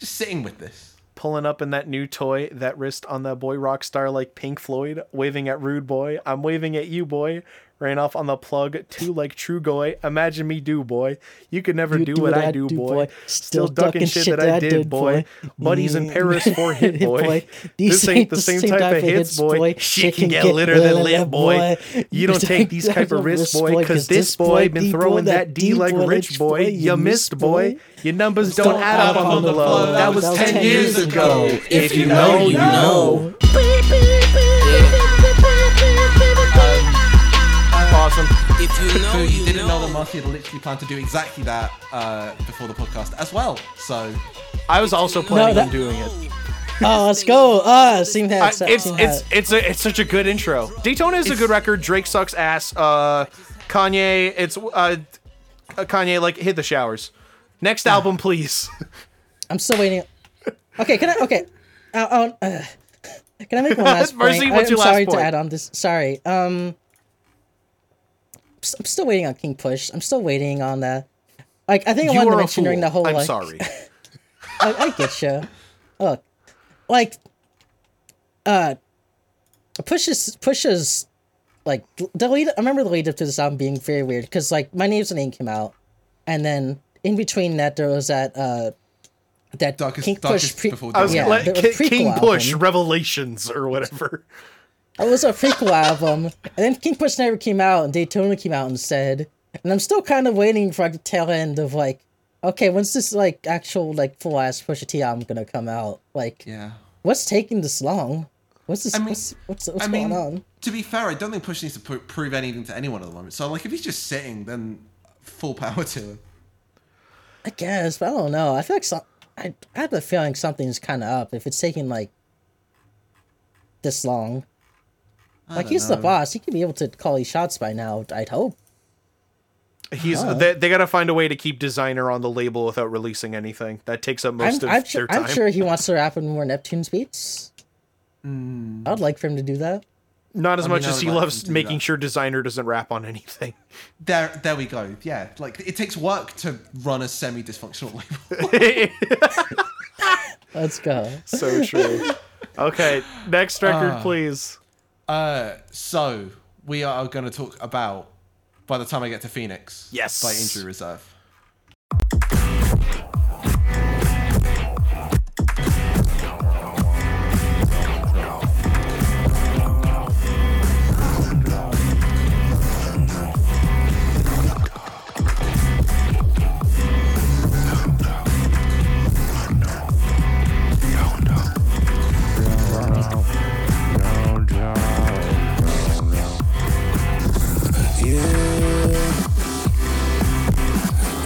sitting with this, pulling up in that new toy, that wrist on that boy rock star like Pink Floyd, waving at rude boy, I'm waving at you boy, ran off on the plug too like true goy, imagine me do boy, you could never do what I do boy, still ducking shit that I did boy, buddies in Paris for hit boy, this ain't the same type of hits boy, shit can get litter than lit boy, you don't take these type of risks boy, cause this boy been throwing that D like rich boy, you missed boy, your numbers don't add up on the low, that was 10 years ago, if you know you know. Awesome. If you know, you didn't know that Marty had literally planned to do exactly that before the podcast as well. So I was also planning on doing it. Oh, let's go! Sing that. It's such a good intro. Daytona is a good record. Drake sucks ass. Kanye, Kanye like hit the showers. Next album, please. I'm still waiting. Okay, can I? Okay, can I make one last point? Mercy, what's your last point? I'm sorry to add on this. Sorry. I'm still waiting on King Push. I'm still waiting on the... Like, I think I wanted to mention during the whole... I'm sorry. I get you. Look. Like, Push is... Like, I remember the lead up to this album being very weird, because, like, My Name's My Name came out, and then in between that, there was that, King Push album. Revelations, or whatever. It was a prequel album, and then King Push never came out, and Daytona came out instead. And I'm still kind of waiting for the tail end of, like, okay, when's this, like, actual, like, full-ass Pusha T album gonna come out? Like, yeah. What's taking this long? What's going on? To be fair, I don't think Push needs to prove anything to anyone at the moment. So, like, if he's just sitting, then full power to him. I guess, but I don't know. I feel like I have a feeling something's kind of up if it's taking, like, this long. Like, he's the boss. He could be able to call his shots by now, I'd hope. They got to find a way to keep Designer on the label without releasing anything. That takes up most of their time. I'm sure he wants to rap in more Neptunes beats. I'd like for him to do that. Not as much as he loves making sure Designer doesn't rap on anything. There we go. Yeah, like, it takes work to run a semi-dysfunctional label. Let's go. So true. Okay, next record, please. So we are going to talk about By the Time I Get to Phoenix. Yes. By Injury Reserve.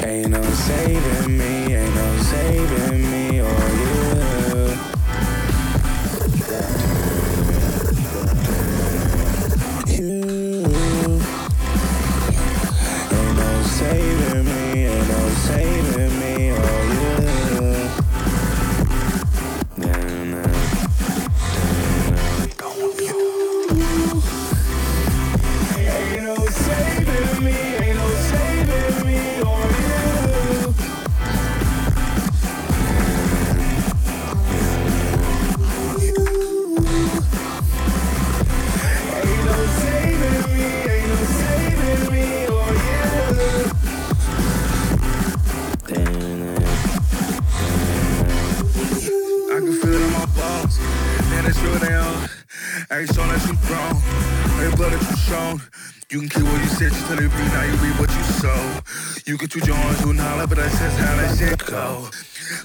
Ain't no saving me, or you. Ain't no saving me, or you. Nah. Ain't no saving me, or you. You can keep what you said, you tell it be, now you read what you sow. You can choose your arms, you and holler, but that's just how that shit go.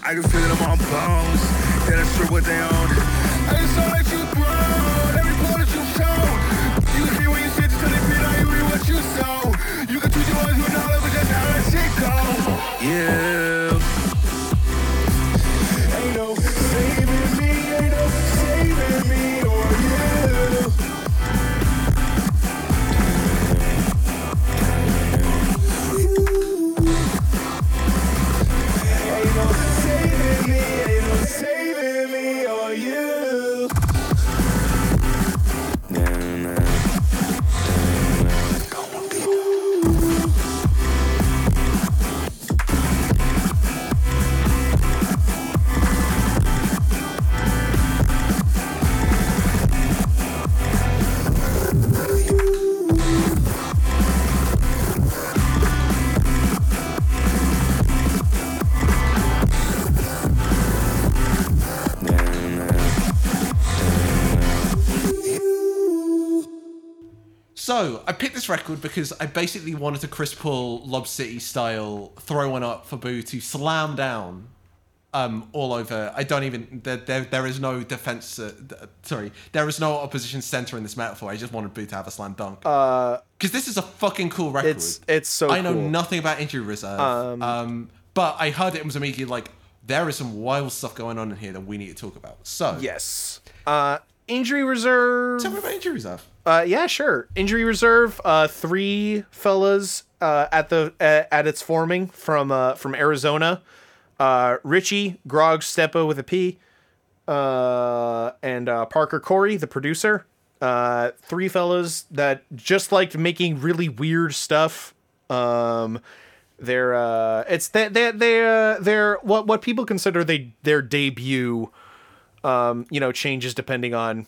I can feel it in my bones, that I sure what they own. I just saw that you grown, every part that you shown. You can keep what you said, you tell it be, now you read what you sow. You can choose your arms, you and holler, but that's how that shit go. Yeah. you. Ain't no saving me, ain't no saving me or you. Ain't no saving me, ain't no saving me or you. So, I picked this record because I basically wanted a Chris Paul, Lob City style, throw one up for Boo to slam down all over. I don't even... There is no defense... there is no opposition center in this metaphor. I just wanted Boo to have a slam dunk. Because this is a fucking cool record. It's so cool. I know nothing about Injury Reserve. But I heard it and was immediately like, there is some wild stuff going on in here that we need to talk about. So... Yes. Injury Reserve... Tell me about Injury Reserve. Yeah, sure. Injury Reserve, three fellas at its forming from Arizona. Richie, Grog Steppo with a P, and Parker Corey, the producer. Three fellas that just liked making really weird stuff. They're what people consider their debut. Changes depending on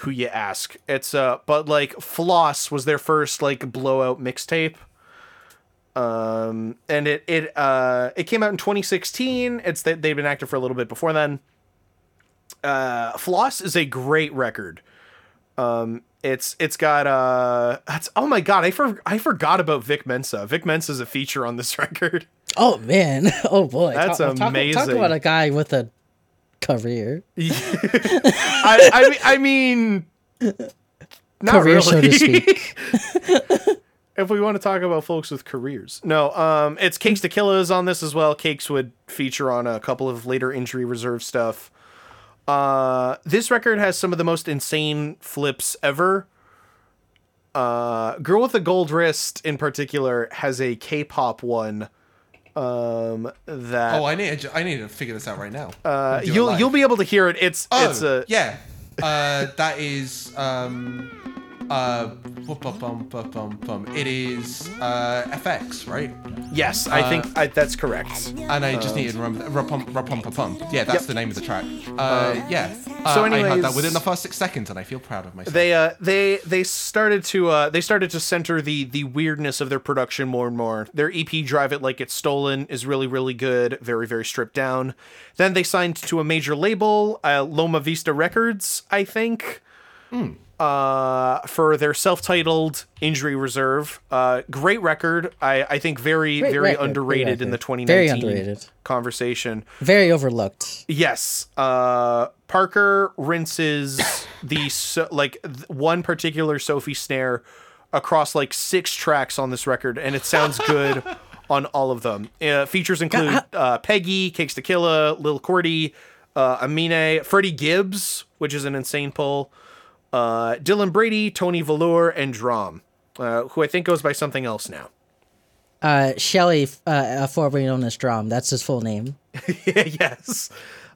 who you ask. It's but like Floss was their first like blowout mixtape, and it came out in 2016. It's that they've been active for a little bit before then. Floss is a great record. It's got oh my god, I forgot about Vic Mensa. Vic Mensa's a feature on this record. Oh man, oh boy, that's amazing. Talk about a guy with a career. I mean not career, really. So to speak. If we want to talk about folks with careers. No, it's Cakes to Kill is on this as well. Cakes would feature on a couple of later Injury Reserve stuff. This record has some of the most insane flips ever. Girl with a Gold Wrist in particular has a K-pop one. That. Oh, I need to figure this out right now. You'll be able to hear it. That is it is FX, right? Yes, I think that's correct. And I just needed Rum Pum Pum. Yeah, that's the name of the track. So anyways, I had that within the first 6 seconds, and I feel proud of myself. They started to center the weirdness of their production more and more. Their EP Drive It Like It's Stolen is really, really good, very, very stripped down. Then they signed to a major label, Loma Vista Records, I think. For their self-titled Injury Reserve, great record. I think very underrated in the 2019 conversation. Very overlooked. Yes. Parker rinses one particular Sophie snare across like 6 tracks on this record, and it sounds good on all of them. Features include Peggy, Cakes to Killa, Lil Cordy, Amine, Freddie Gibbs, which is an insane pull. Dylan Brady, Tony Velour, and Drom, who I think goes by something else now. Shelly, formerly known as Drom. That's his full name. Yes.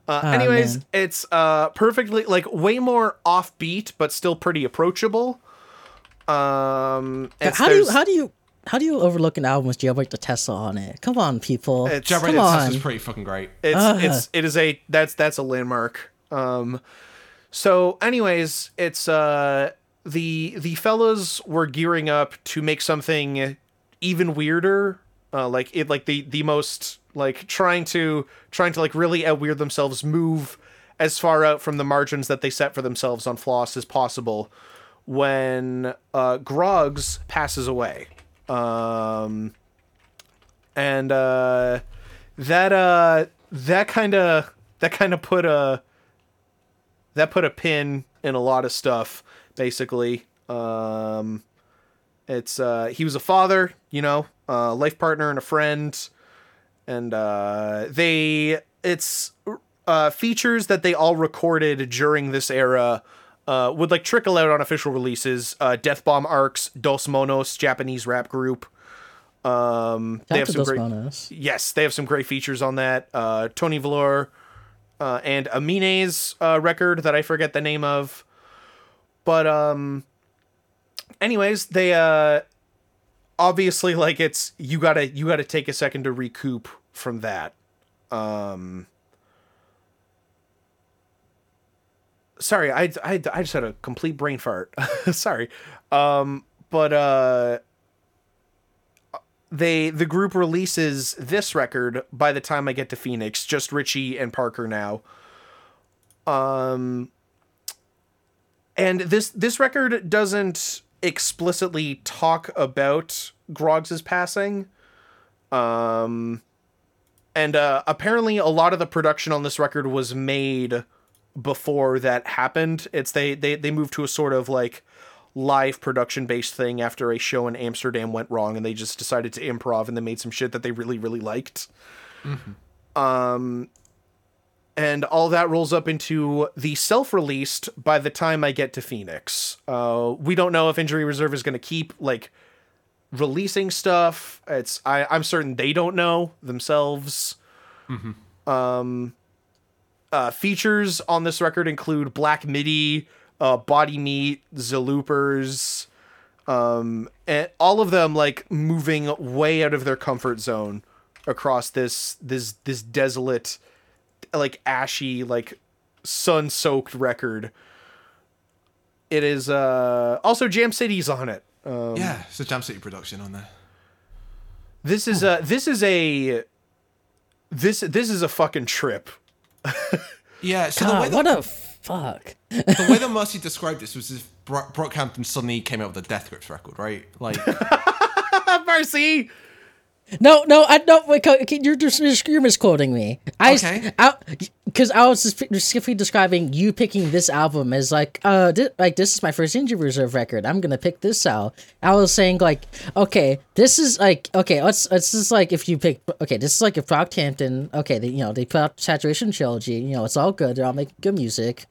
Anyways, man. It's perfectly, like, way more offbeat, but still pretty approachable. How do you overlook an album with Jailbreak the Tesla on it? Come on, people. Jailbreak the Tesla is pretty fucking great. That's a landmark. So anyways, it's the fellas were gearing up to make something even weirder, trying to really out-weird themselves, move as far out from the margins that they set for themselves on Floss as possible when Groggs passes away. That put a pin in a lot of stuff, basically. He was a father, life partner and a friend. And it's features that they all recorded during this era would like trickle out on official releases. Death Bomb Arcs, Dos Monos, Japanese rap group. They have some great features on that. Tony Velour and Aminé's record that I forget the name of. But anyways, they obviously like it's you gotta take a second to recoup from that. Sorry, I just had a complete brain fart. Sorry, but the group releases this record By the Time I Get to Phoenix, just Richie and Parker now. And this record doesn't explicitly talk about Groggs' passing. And apparently a lot of the production on this record was made before that happened. It's they moved to a sort of like live production based thing after a show in Amsterdam went wrong, and they just decided to improv, and they made some shit that they really, really liked. Mm-hmm. And all that rolls up into the self-released By the Time I Get to Phoenix. We don't know if Injury Reserve is going to keep like releasing stuff. I'm certain they don't know themselves. Mm-hmm. Features on this record include Black Midi, Body Meat, Zaloopers, and all of them like moving way out of their comfort zone across this desolate, like ashy, like sun-soaked record. It is also Jam City's on it. Yeah, it's a Jam City production on there. This is a fucking trip. Yeah. So God, what a fuck. The way that Mercy described this was if Brockhampton suddenly came out with a Death Grips record, right? Like Mercy. No, I don't. You're misquoting me. Because I was specifically describing you picking this album as like, this is my first Injury Reserve record. I'm gonna pick this out. I was saying like, okay, this is like, okay, let's just like if you pick, okay, this is like if Brockhampton, okay, they put out Saturation Trilogy, it's all good. They're all making good music.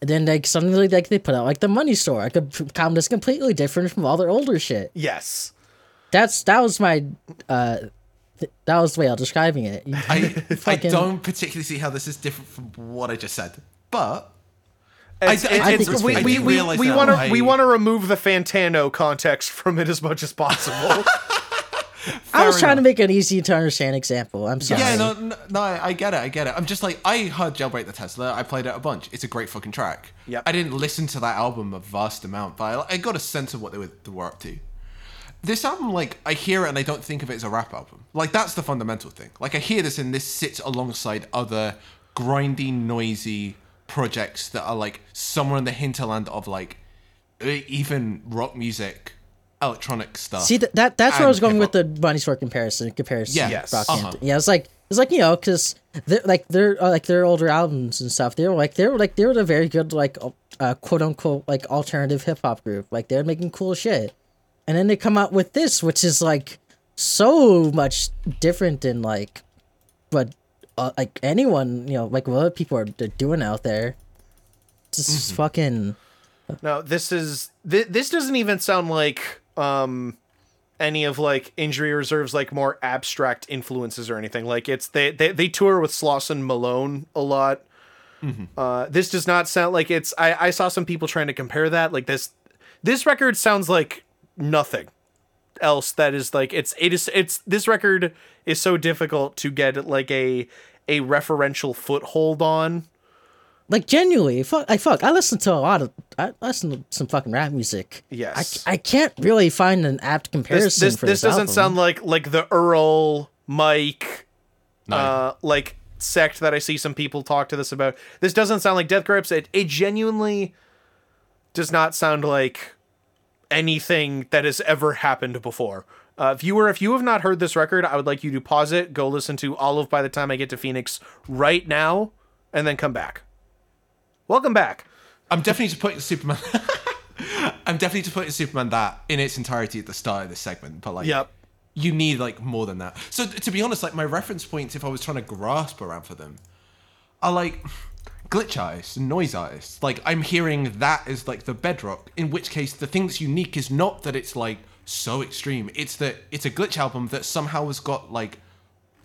And then like suddenly like they put out like The Money Store, like a album that's completely different from all their older shit. Yes. That was the way I was describing it. I don't particularly see how this is different from what I just said, but we want to remove the Fantano context from it as much as possible. I was trying to make an easy to understand example. I'm sorry. Yeah, no, I get it. I'm just like, I heard Jailbreak the Tesla. I played it a bunch. It's a great fucking track. Yep. I didn't listen to that album a vast amount, but I got a sense of what they were up to. This album, like, I hear it and I don't think of it as a rap album. Like, that's the fundamental thing. Like, I hear this and this sits alongside other grindy, noisy projects that are, like, somewhere in the hinterland of, like, even rock music, electronic stuff. See, that's where I was going with the Money Store comparison. Yeah, yes. Uh-huh. Yeah, it's like, because, like, their older albums and stuff, they were a very good, like, quote-unquote, like, alternative hip-hop group. Like, they're making cool shit. And then they come out with this, which is, like, so much different than, like, but, like, anyone, like, what people are doing out there. This is fucking... No, this doesn't even sound like any of, like, Injury Reserve's, like, more abstract influences or anything. Like, it's... They tour with Sloss and Malone a lot. Mm-hmm. This does not sound like it's... I saw some people trying to compare that. Like, this record sounds like... nothing else that is like this record is so difficult to get like a referential foothold on. Like genuinely, I listen to some fucking rap music. Yes, I can't really find an apt comparison. This album doesn't sound like the Earl Mike, no. Like sect that I see some people talk to this about. This doesn't sound like Death Grips. It genuinely does not sound like anything that has ever happened before. If you have not heard this record, I would like you to pause it, go listen to all of By the Time I Get to Phoenix right now, and then come back. Welcome back. I'm definitely just putting Superman that in its entirety at the start of this segment, but like, yep. you need like more than that. So to be honest, like my reference points, if I was trying to grasp around for them, are like glitch artists and noise artists. Like I'm hearing that as like the bedrock, in which case the thing that's unique is not that it's like so extreme. It's that it's a glitch album that somehow has got like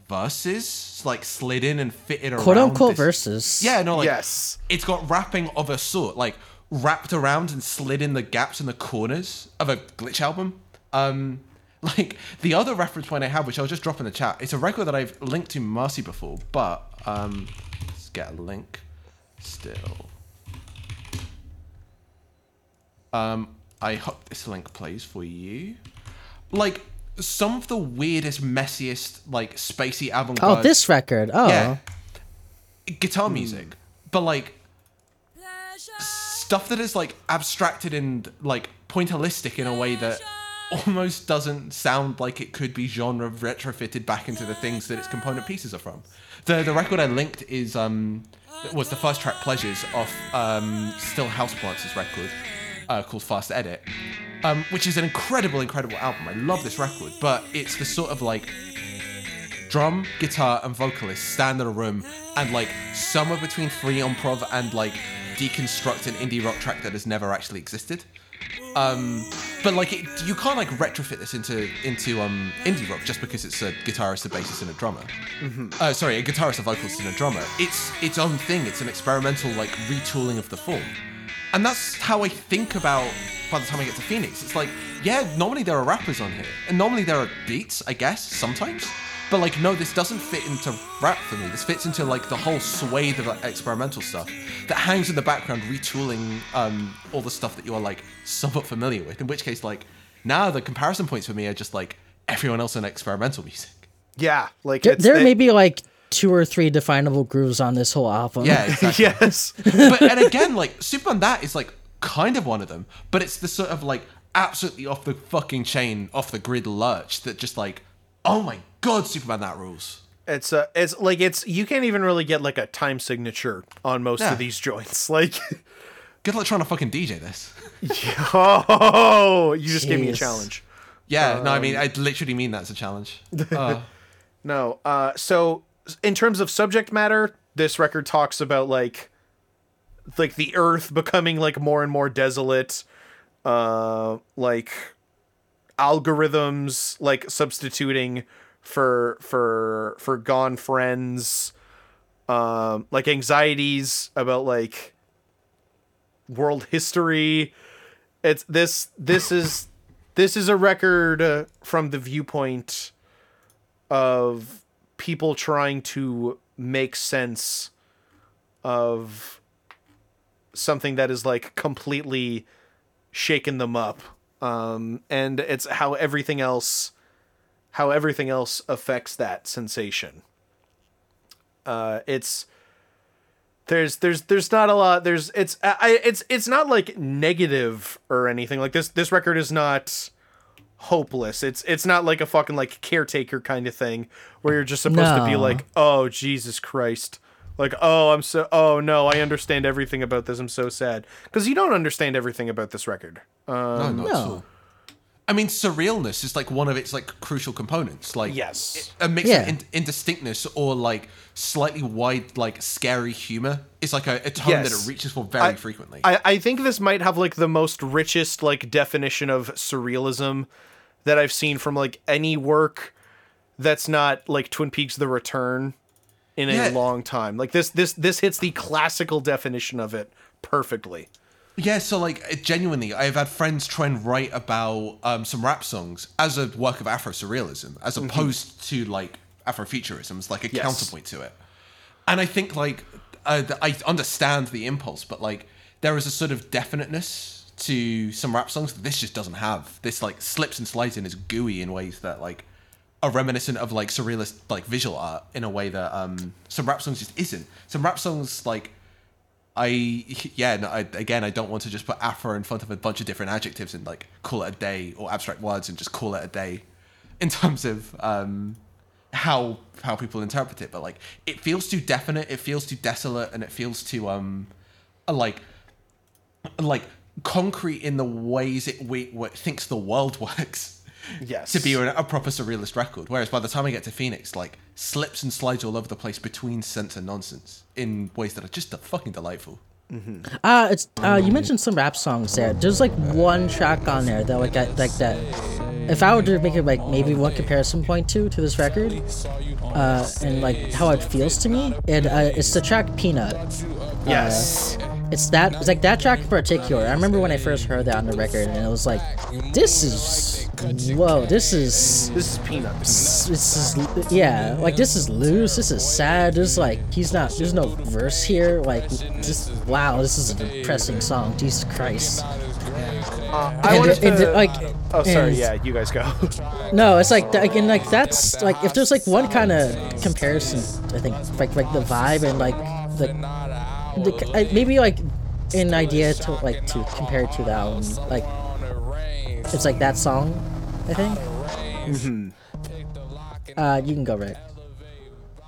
verses like slid in and fitted around. Quote unquote this. Verses. Yeah, no, like yes. It's got rapping of a sort, like wrapped around and slid in the gaps and the corners of a glitch album. Like the other reference point I have, which I'll just drop in the chat, it's a record that I've linked to Marcy before, but let's get a link still. I hope this link plays for you. Like some of the weirdest, messiest, like spacey avant-garde. Oh, this record. Oh, yeah. Guitar music, but like stuff that is like abstracted and like pointillistic in a way that almost doesn't sound like it could be genre retrofitted back into the things that its component pieces are from. The record I linked is was the first track, Pleasures, off Still Houseplants' record called Fast Edit, which is an incredible album. I love this record, but it's the sort of like drum, guitar, and vocalist stand in a room and like somewhere between free improv and like deconstruct an indie rock track that has never actually existed. But like you can't like retrofit this into indie rock just because it's a guitarist, a bassist, and a drummer. Mm-hmm. Sorry, a guitarist, a vocalist, and a drummer. It's its own thing. It's an experimental like retooling of the form, and that's how I think about By the Time I Get to Phoenix. It's like, yeah, normally there are rappers on here, and normally there are beats, I guess, sometimes. But like, no, this doesn't fit into rap for me. This fits into like the whole swathe of like, experimental stuff that hangs in the background, retooling all the stuff that you are like somewhat familiar with. In which case, like now the comparison points for me are just like everyone else in experimental music. Yeah, like there may be like 2 or 3 definable grooves on this whole album. Yeah, exactly. Yes. But and again, like Superman, that is like kind of one of them. But it's the sort of like absolutely off the fucking chain, off the grid lurch that just like, oh my God, Superman, that rules. It's like it's you can't even really get like a time signature on most of these joints. Like, good luck trying to fucking DJ this. Oh, you just gave me a challenge. Yeah, no, I mean, I literally mean that's a challenge. No, so in terms of subject matter, this record talks about like the Earth becoming like more and more desolate, like algorithms like substituting for gone friends, like anxieties about like world history. It's this is a record from the viewpoint of people trying to make sense of something that is like completely shaken them up, and it's how everything else affects that sensation. It's there's not a lot. It's not like negative or anything. Like this record is not hopeless. It's not like a fucking like Caretaker kind of thing where you're just supposed to be like, oh Jesus Christ, like I understand everything about this. I'm so sad, because you don't understand everything about this record. No. I mean, surrealness is like one of its like crucial components. Like, yes, a mix of indistinctness or like slightly wide, like scary humor. It's like a tone that it reaches for very frequently. I think this might have like the most richest like definition of surrealism that I've seen from like any work that's not like Twin Peaks: The Return in a long time. Like this hits the classical definition of it perfectly. Yeah, so like genuinely, I've had friends try and write about some rap songs as a work of Afro-surrealism, as opposed to like Afrofuturism, as like a counterpoint to it. And I think like I understand the impulse, but like there is a sort of definiteness to some rap songs that this just doesn't have. This like slips and slides and is gooey in ways that like are reminiscent of like surrealist like visual art in a way that some rap songs just isn't. Some rap songs like. I don't want to just put Afro in front of a bunch of different adjectives and like call it a day, or abstract words and just call it a day in terms of how people interpret it. But like it feels too definite, it feels too desolate, and it feels too like concrete in the ways it thinks the world works. yes, to be a proper surrealist record. Whereas by the time I get to Phoenix, like, slips and slides all over the place between sense and nonsense in ways that are just fucking delightful. Mm-hmm. You mentioned some rap songs there. There's like one track on there that that. If I were to make it like maybe one comparison point to this record, and like how it feels to me, it's the track Peanut. Yes. It's like that track in particular. I remember when I first heard that on the record, and it was like, this is Peanuts. This is loose. This is sad. There's like there's no verse here. Like, this is a depressing song. Jesus Christ. You guys go. No, it's like, again, like that's like if there's like one kind of comparison, I think like the vibe and like the maybe like an idea to like to compare to that one, like it's like that song, I think. Mm-hmm. You can go, Rick.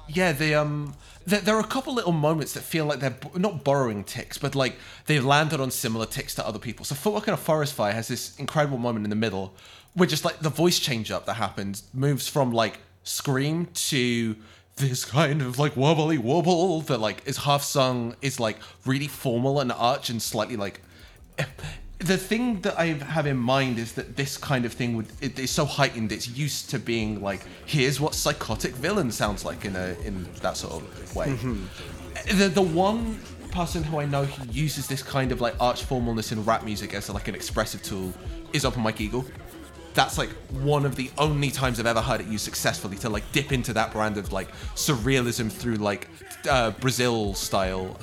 Yeah, there are a couple little moments that feel like they're not borrowing ticks, but like they've landed on similar ticks to other people. So Footwork in a Forest Fire has this incredible moment in the middle where just like the voice change up that happens moves from like scream to this kind of like wobbly wobble that like is half sung, is like really formal and arch and slightly like... The thing that I have in mind is that this kind of thing is so heightened. It's used to being like, here's what psychotic villain sounds like in that sort of way. Mm-hmm. The one person who I know who uses this kind of like arch formalness in rap music as like an expressive tool is Open Mike Eagle. That's like one of the only times I've ever heard it used successfully to like dip into that brand of like surrealism through like Brazil style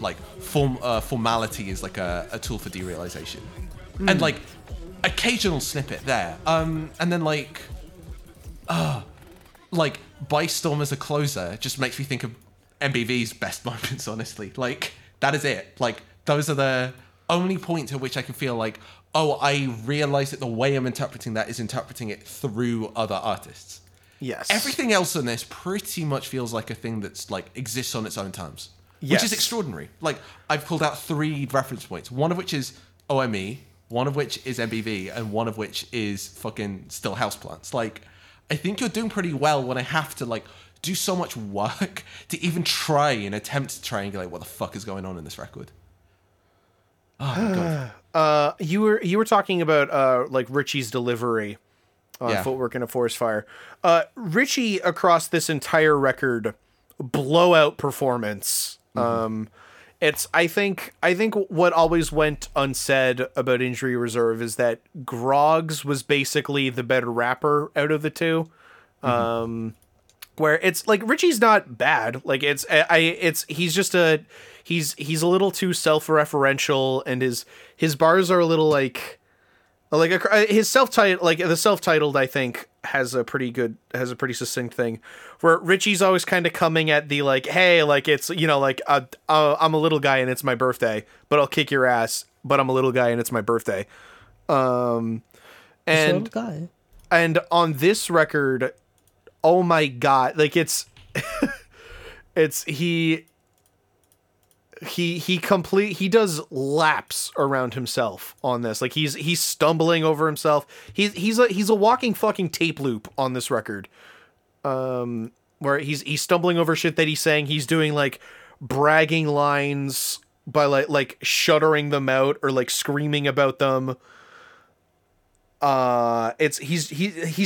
like formality is like a tool for derealization. Mm. And like occasional snippet there. And then like By Storm as a closer just makes me think of MBV's best moments, honestly. Like that is it. Like those are the only points at which I can feel like, oh, I realize that the way I'm interpreting that is interpreting it through other artists. Yes. Everything else on this pretty much feels like a thing that's like exists on its own terms, yes, which is extraordinary. Like I've pulled out three reference points, one of which is OME, one of which is MBV, and one of which is fucking Still Houseplants. Like I think you're doing pretty well when I have to like do so much work to even try and attempt to triangulate what the fuck is going on in this record. Oh my God. You were talking about like Richie's delivery on Footwork in a Forest Fire. Richie across this entire record, blowout performance. Mm-hmm. It's I think what always went unsaid about Injury Reserve is that Groggs was basically the better rapper out of the two. Mm-hmm. Where it's like Richie's not bad, like he's a little too self-referential, and his bars are a little the self-titled, I think, has a pretty succinct thing where Richie's always kind of coming at the like, hey, like it's, you know, like I'm a little guy and it's my birthday, but I'll kick your ass, but I'm a little guy and it's my birthday. And on this record, oh my God, like it's He does laps around himself on this. Like he's stumbling over himself. He's a walking fucking tape loop on this record. Where he's stumbling over shit that he's saying. He's doing like bragging lines by like shuddering them out or like screaming about them. He's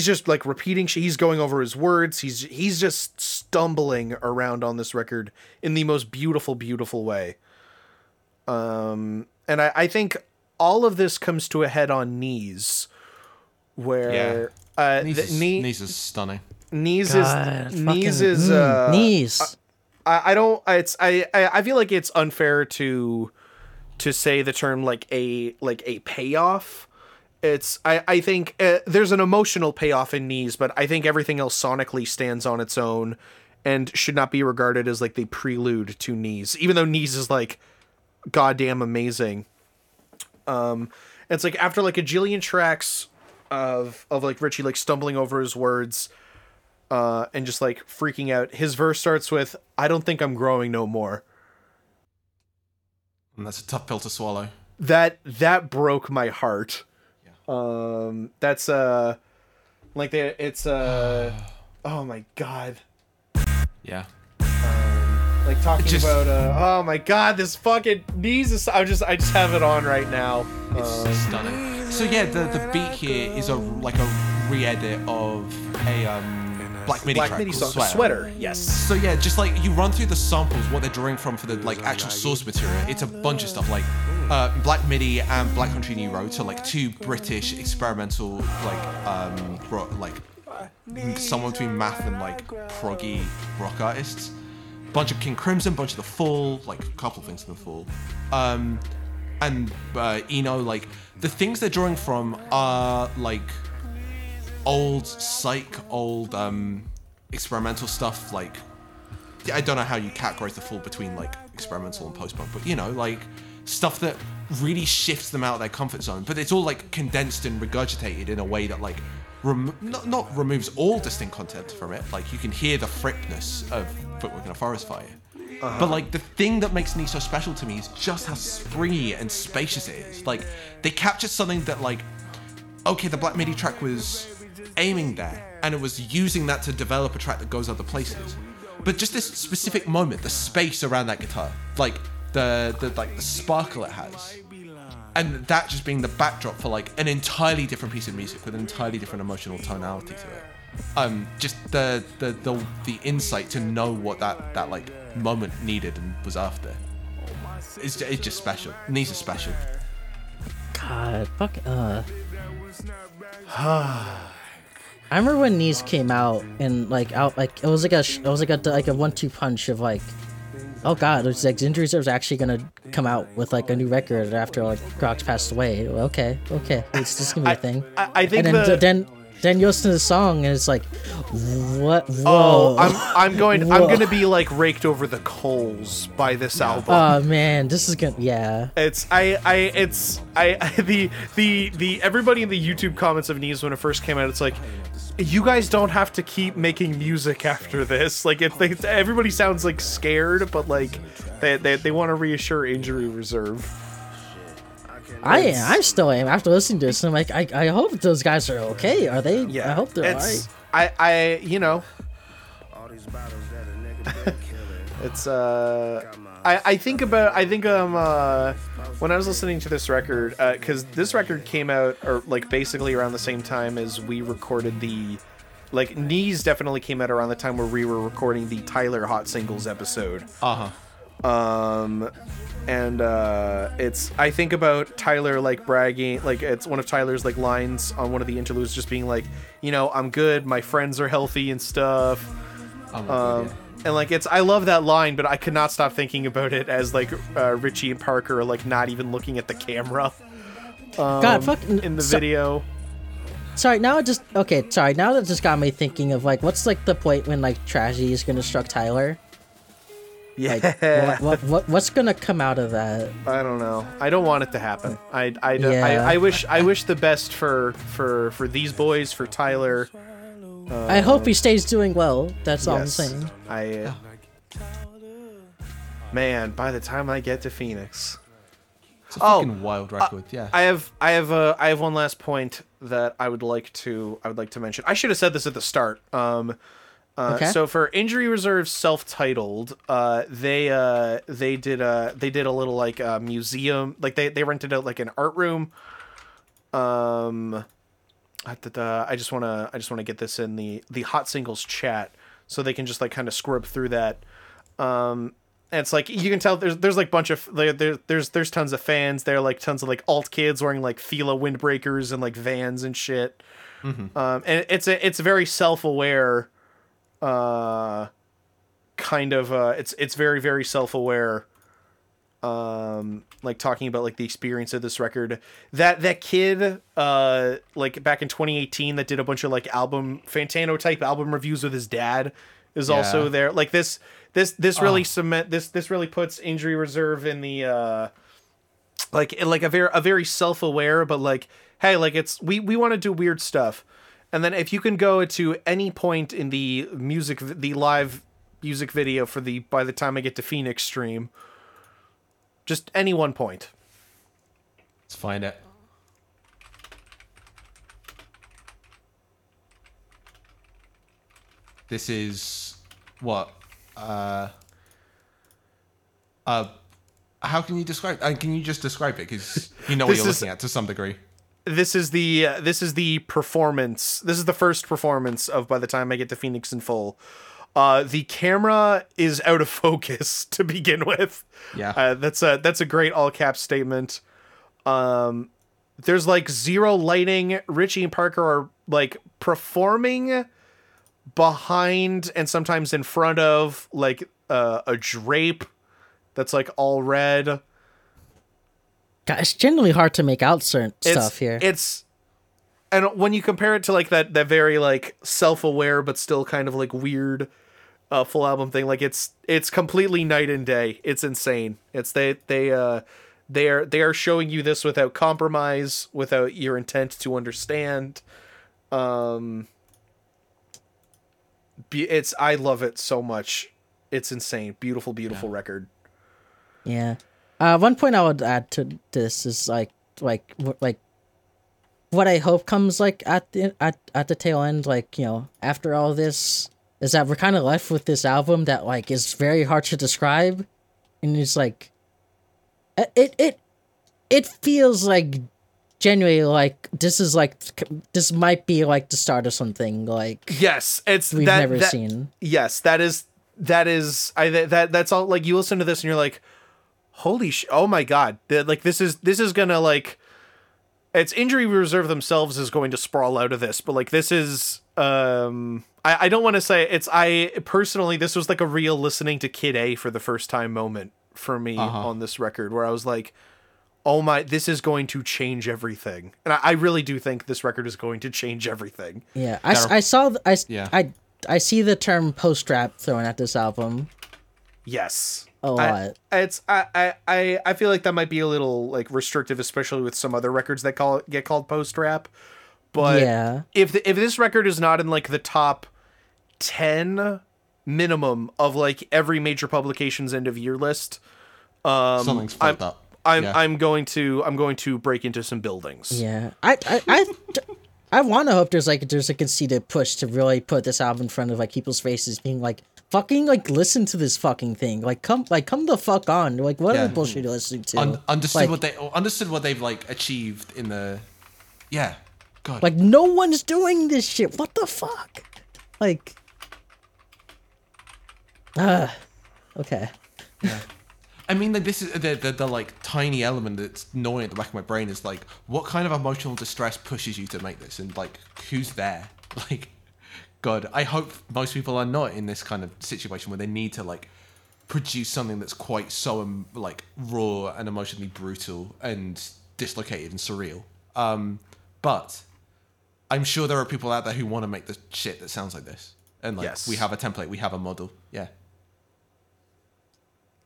just like repeating shit. He's going over his words. He's just stumbling around on this record in the most beautiful, beautiful way. And I think all of this comes to a head on Knees, where Knees is stunning. Knees. I feel like it's unfair to say the term like a payoff. It's I think there's an emotional payoff in Knees, but I think everything else sonically stands on its own and should not be regarded as like the prelude to Knees, even though Knees is like goddamn amazing. It's like after like a jillion tracks of like Richie like stumbling over his words and just like freaking out, his verse starts with "I don't think I'm growing no more," and that's a tough pill to swallow. That broke my heart. That's Like they, it's oh my god. Yeah. Like talking just, about oh my god, this fucking knees is. I just have it on right now. It's stunning. So yeah, the beat here is a re-edit of a Black Midi song, Sweater. Yes. So yeah, just like you run through the samples, what they're drawing from for the like actual source material. It's a bunch of stuff like Black Midi and Black Country New Road, so like two British experimental like somewhere between math and like proggy rock artists. Bunch of King Crimson, bunch of The Fall, like a couple of things in The Fall, and Eno. Like the things they're drawing from are like old psych, old experimental stuff. Like I don't know how you categorize The Fall between like experimental and post-punk, but you know, like stuff that really shifts them out of their comfort zone. But it's all like condensed and regurgitated in a way that like not removes all distinct content from it. Like you can hear the frippness of Footwork in a Forest Fire. But like the thing that makes Nee so special to me is just how springy and spacious it is. Like they captured something that like, okay, the Black Midi track was aiming there and it was using that to develop a track that goes other places. But just this specific moment, the space around that guitar, like the sparkle it has, and that just being the backdrop for like an entirely different piece of music with an entirely different emotional tonality to it. Just the insight to know what that like moment needed and was after. It's just special. Needs are special. God, fuck. I remember when Knees came out and like out like it was like a 1-2 punch of like, oh god, it was like Injury Reserve was actually gonna come out with like a new record after like Grox passed away. Okay, it's just gonna be a thing. I think and then you listen to the song and it's like, what? Whoa. Oh, I'm going to be like raked over the coals by this album. Oh man, this is gonna yeah. It's everybody in the YouTube comments of Knees when it first came out, it's like, you guys don't have to keep making music after this. Like everybody sounds like scared, but like they want to reassure Injury Reserve. I still am after listening to this. And I'm like, I hope those guys are okay. Are they? Yeah, I hope they're alright. You know, it's I think when I was listening to this record, because this record came out or like basically around the same time as we recorded the like Knees definitely came out around the time where we were recording the Tyler Hot Singles episode. It's I think about Tyler like bragging, like it's one of Tyler's like lines on one of the interludes just being like, you know, I'm good, my friends are healthy and stuff. And like it's I love that line, but I could not stop thinking about it as like Richie and Parker are like not even looking at the camera god fuck in the video. Now that just got me thinking of like what's like the point when like tragedy is gonna struck Tyler. Yeah. Like, what's gonna come out of that? I don't know. I don't want it to happen. I wish the best for these boys, for Tyler. I hope he stays doing well. That's all I'm saying. Man, by the time I get to Phoenix, it's a fucking wild record. Yeah. I have one last point that I would like to mention. I should have said this at the start. Okay. So for Injury Reserve self-titled, they did a little like museum, like they rented out like an art room. I just want to get this in the Hot Singles chat so they can just like kind of scrub through that. And it's like you can tell there's like bunch of there's tons of fans there, like tons of like alt kids wearing like Fila windbreakers and like Vans and shit. Mm-hmm. And it's very self-aware. It's very, very self-aware, like talking about like the experience of this record. That kid, like back in 2018 that did a bunch of like Fantano type album reviews with his dad is also there. Like this really really puts Injury Reserve in the, like a very self-aware, but like, hey, like it's, we want to do weird stuff. And then if you can go to any point in the live music video for the By the Time I Get to Phoenix stream, just any one point. Let's find it. This is what? How can you describe? Can you just describe it? Because you know what you're looking at to some degree. This is the performance. This is the first performance of By the Time I Get to Phoenix in full. The camera is out of focus to begin with. Yeah, that's a great all caps statement. There's like zero lighting. Richie and Parker are like performing behind and sometimes in front of like a drape that's like all red. God, it's generally hard to make out certain stuff here. And when you compare it to like that very like self-aware but still kind of like weird full album thing, like it's completely night and day. It's insane. It's they are showing you this without compromise, without your intent to understand. I love it so much. It's insane. Beautiful record. Yeah. One point I would add to this is like what I hope comes like at the tail end, like, you know, after all this, is that we're kind of left with this album that like is very hard to describe, and it's like it feels like genuinely like this might be like the start of something like we've never seen. Yes, that's all. Like, you listen to this and you're like, holy shit! Oh my god! Like, this is gonna like. It's Injury Reserve themselves is going to sprawl out of this, but like this is I don't want to say it's I personally this was like a real listening to Kid A for the first time moment for me on this record, where I was like, oh my, this is going to change everything, and I really do think this record is going to change everything. Yeah, I see the term post rap thrown at this album. Yes. A lot. I feel like that might be a little like restrictive, especially with some other records that get called post rap. But yeah. if this record is not in like the top 10 minimum of like every major publication's end of year list, something's fucked up. I'm going to break into some buildings. Yeah, I want to hope there's a conceited push to really put this album in front of like people's faces, being like, fucking like listen to this fucking thing. Like come the fuck on. Like what are the bullshit you're listening to? Understood what they've like achieved in the yeah. God. Like no one's doing this shit. What the fuck? Like okay. Yeah. I mean, like, this is the like tiny element that's gnawing at the back of my brain is like, what kind of emotional distress pushes you to make this, and like who's there? Like, God, I hope most people are not in this kind of situation where they need to like produce something that's quite so like raw and emotionally brutal and dislocated and surreal. But I'm sure there are people out there who want to make the shit that sounds like this. And like, yes. We have a template, we have a model. Yeah.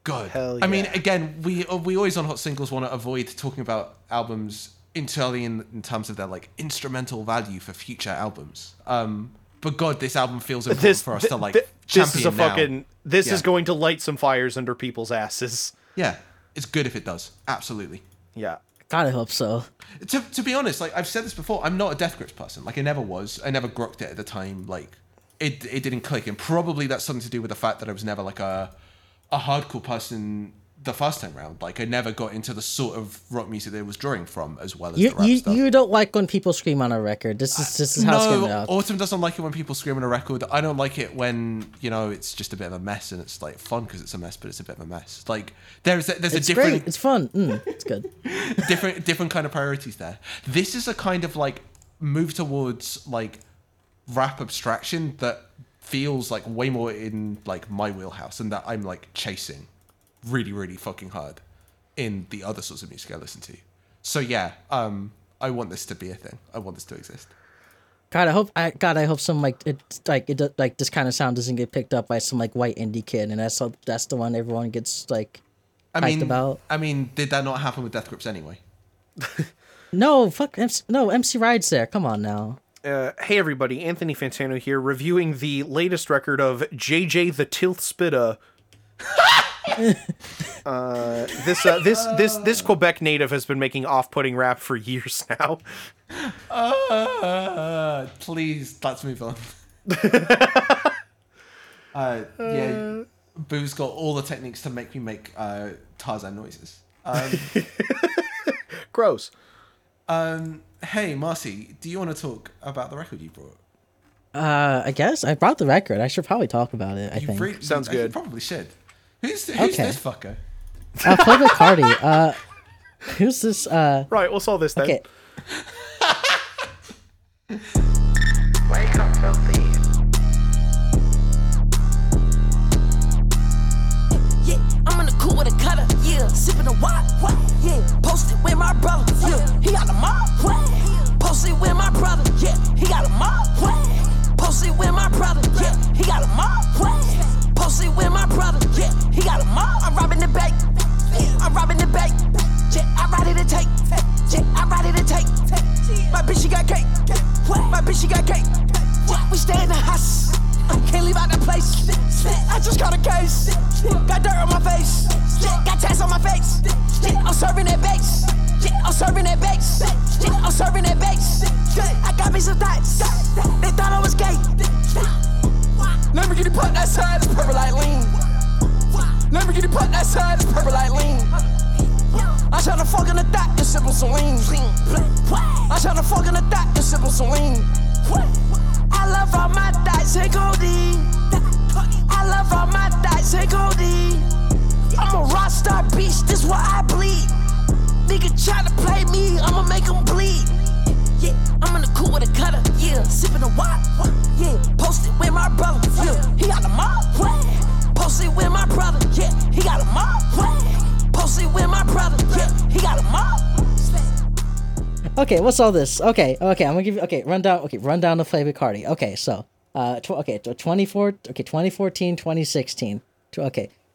God. Hell yeah. I mean, again, we always on Hot Singles want to avoid talking about albums entirely in terms of their like instrumental value for future albums. But God, this album feels important for us to like champion this is a now. This is going to light some fires under people's asses. Yeah, it's good if it does. Absolutely. Yeah, gotta hope so. To be honest, like I've said this before, I'm not a Death Grips person. Like I never was. I never grokked it at the time. Like it didn't click, and probably that's something to do with the fact that I was never like a hardcore person the first time round. Like I never got into the sort of rock music that it was drawing from as well as the rap stuff. You don't like when people scream on a record. This is how it's going out. Autumn doesn't like it when people scream on a record. I don't like it when, you know, it's just a bit of a mess, and it's like fun because it's a mess, but it's a bit of a mess. Like there's a different great. It's fun. It's good. different kind of priorities there. This is a kind of like move towards like rap abstraction that feels like way more in like my wheelhouse, and that I'm like chasing really, really fucking hard in the other sorts of music I listen to. So yeah, I want this to be a thing. I want this to exist. God, I hope some like it this kind of sound doesn't get picked up by some like white indie kid, and that's the one everyone gets like hyped about. I mean, did that not happen with Death Grips anyway? No, fuck no, MC Ride's there. Come on now. Hey everybody, Anthony Fantano here, reviewing the latest record of JJ the Tilth Spitta. This Quebec native has been making off-putting rap for years now. Please, let's move on. Yeah, Boo's got all the techniques to make me make Tarzan noises. Gross. Hey, Marcy, do you want to talk about the record you brought? I guess I brought the record. I should probably talk about it. I think sounds good. You probably should. Who's this fucker? Playboi Carti. Who's this? Right, we'll solve this then. Okay. Wake up, Filthy. Yeah, I'm in the cool with a cutter. Yeah, sipping a wine. Yeah, post it with my brother. Yeah, he got a mob. Post it with my brother. Yeah, he got a mob. Post it with my brother. Yeah, he got a mob. Post it with my brother. Yeah, he got a mob. I'm robbing the bank. I'm robbing the bank. Yeah, I'm ready to take. Yeah, I'm ready to take. My bitch, she got cake. My bitch, she got cake. We stay in the house. I can't leave out that place. I just caught a case. Got dirt on my face. Got tats on my face. I'm serving that base. I'm serving that base. I'm serving that base. I got me some thoughts. They thought I was gay. Let me get you put that side. It's purple like lean. Let me get you put that side. It's purple like lean. I shot a fuck in the thot and sip on some lean. I shot a fuck in the thot and sip on some lean. I love all my thoughts and Cudi. I love all my thoughts and Cudi. I'm a rock star bitch, this why I bleed. Nigga try to play me, I'ma make him bleed. Yeah, I'm in the cool with a cutter, yeah, sipping a wop. Yeah, post it with my brother, yeah, he got a mob. Post it with my brother, yeah, he got a mob. Post it with my brother, yeah, he got a mob. Okay, what's all this? Okay, I'm gonna give you, rundown of Playboi Carti. Okay, so, 2014, 2016.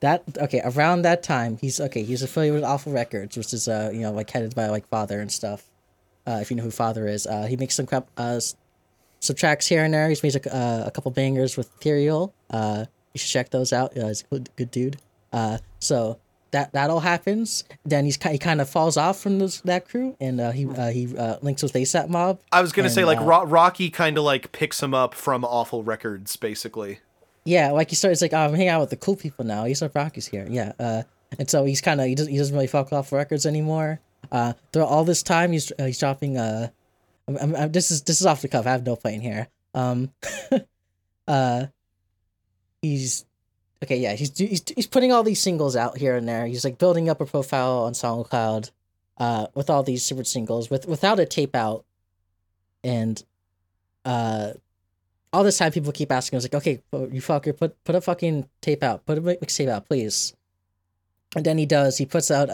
Around that time, he's affiliated with Awful Records, which is, headed by, Father and stuff. If you know who Father is. He makes some crap, some tracks here and there. He's made a couple bangers with Ethereal. You should check those out. He's a good dude. So... That all happens. Then he kind of falls off from that crew, and he links with ASAP Mob. I was gonna say Rocky kind of picks him up from Awful Records, basically. Yeah, I'm hanging out with the cool people now. He's like Rocky's here, yeah. And so he's kind of he doesn't really fuck off records anymore. Throughout all this time, he's dropping. This is off the cuff. I have no plan here. He's putting all these singles out here and there. He's building up a profile on SoundCloud, with all these separate singles without a tape out, and all this time people keep asking us okay, you fucker, put a fucking tape out, put a mixtape out, please. And then he does. He puts out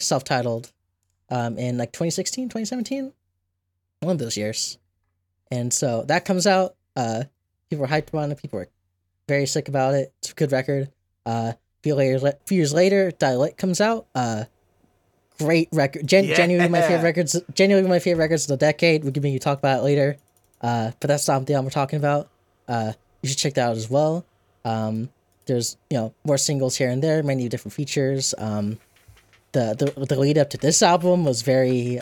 self-titled, in 2016, 2017, one of those years, and so that comes out. People are hyped about it. People are very sick about it. It's a good record. A few years later, Die Lit comes out. Great record. Genuinely my favorite records of the decade. We can maybe talk about it later. But that's not the album we're talking about. You should check that out as well. There's more singles here and there, many different features. The lead up to this album was very.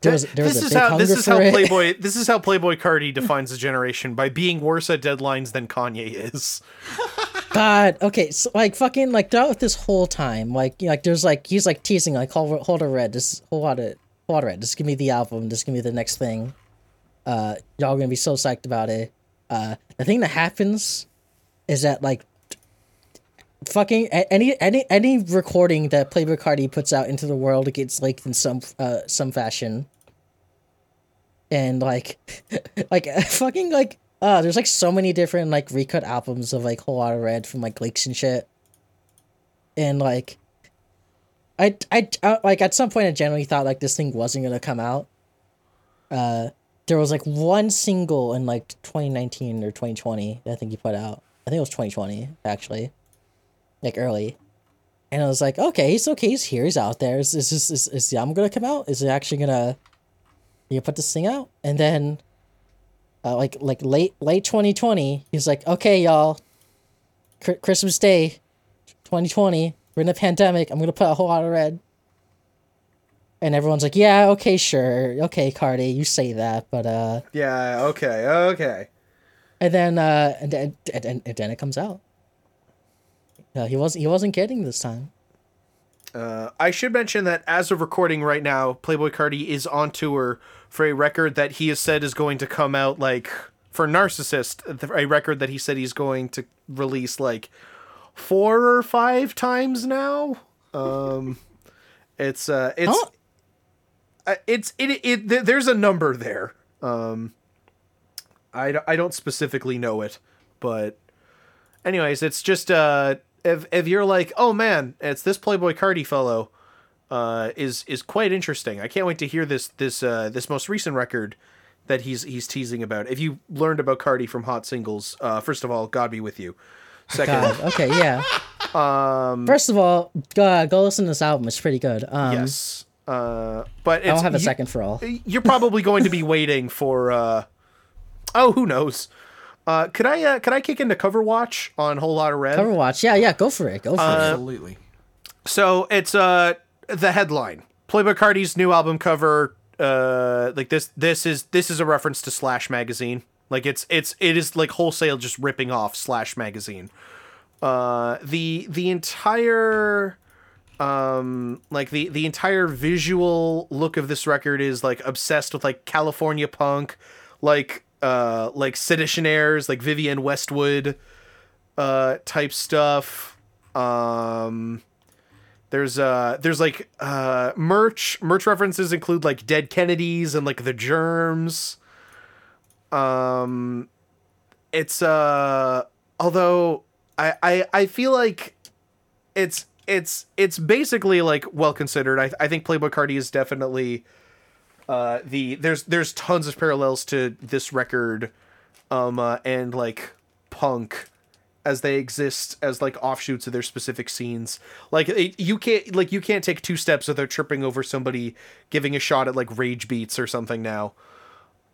This is how Playboi Carti defines the generation, by being worse at deadlines than Kanye is. God, okay, so throughout this whole time, he's teasing Whole Lotta Red, this is gonna be the album, this is gonna be the next thing. Y'all are gonna be so psyched about it. The thing that happens is that fucking any recording that Playboi Carti puts out into the world, it gets leaked in some fashion, and there's so many different recut albums of Whole Lotta Red from leaks and shit, and I at some point I generally thought this thing wasn't gonna come out. There was one single in 2019 or 2020 that I think he put out. I think it was 2020 actually. Early, and I was okay, he's okay, he's here, he's out there. Is the album gonna come out? Is it actually gonna put this thing out? And then, late 2020, he's okay, y'all, Christmas Day, 2020, we're in a pandemic. I'm gonna put a Whole Lotta Red, and everyone's yeah, okay, sure, okay, Carti, you say that, but yeah, okay. And then it comes out. He wasn't kidding this time. I should mention that as of recording right now, Playboi Carti is on tour for a record that he has said is going to come out, like, for Narcissist, a record that he said he's going to release, like, 4 or 5 times now. There's a number there. I don't specifically know it, but anyways, it's just, if you're like, oh man, it's this Playboi Carti fellow, is quite interesting. I can't wait to hear this most recent record that he's teasing about. If you learned about Carti from Hot Singles, first of all, God be with you. Second, God. Okay, yeah. First of all, go listen to this album. It's pretty good. Yes. But I don't have a second for all. You're probably going to be waiting for. Who knows? Could I kick into Cover Watch on Whole Lotta Red? Cover Watch, yeah, go for it. Absolutely. So it's the headline: Playboi Carti's new album cover. Like this is a reference to Slash magazine. Like it is like wholesale just ripping off Slash magazine. The entire the entire visual look of this record is like obsessed with like California punk, like seditionaires, like Vivienne Westwood type stuff. There's merch references include like Dead Kennedys and like The Germs. Although I feel like it's basically like well considered. I think Playboi Carti is definitely there's tons of parallels to this record, and like punk as they exist as like offshoots of their specific scenes. Like you can't take 2 steps without tripping over somebody giving a shot at like rage beats or something now.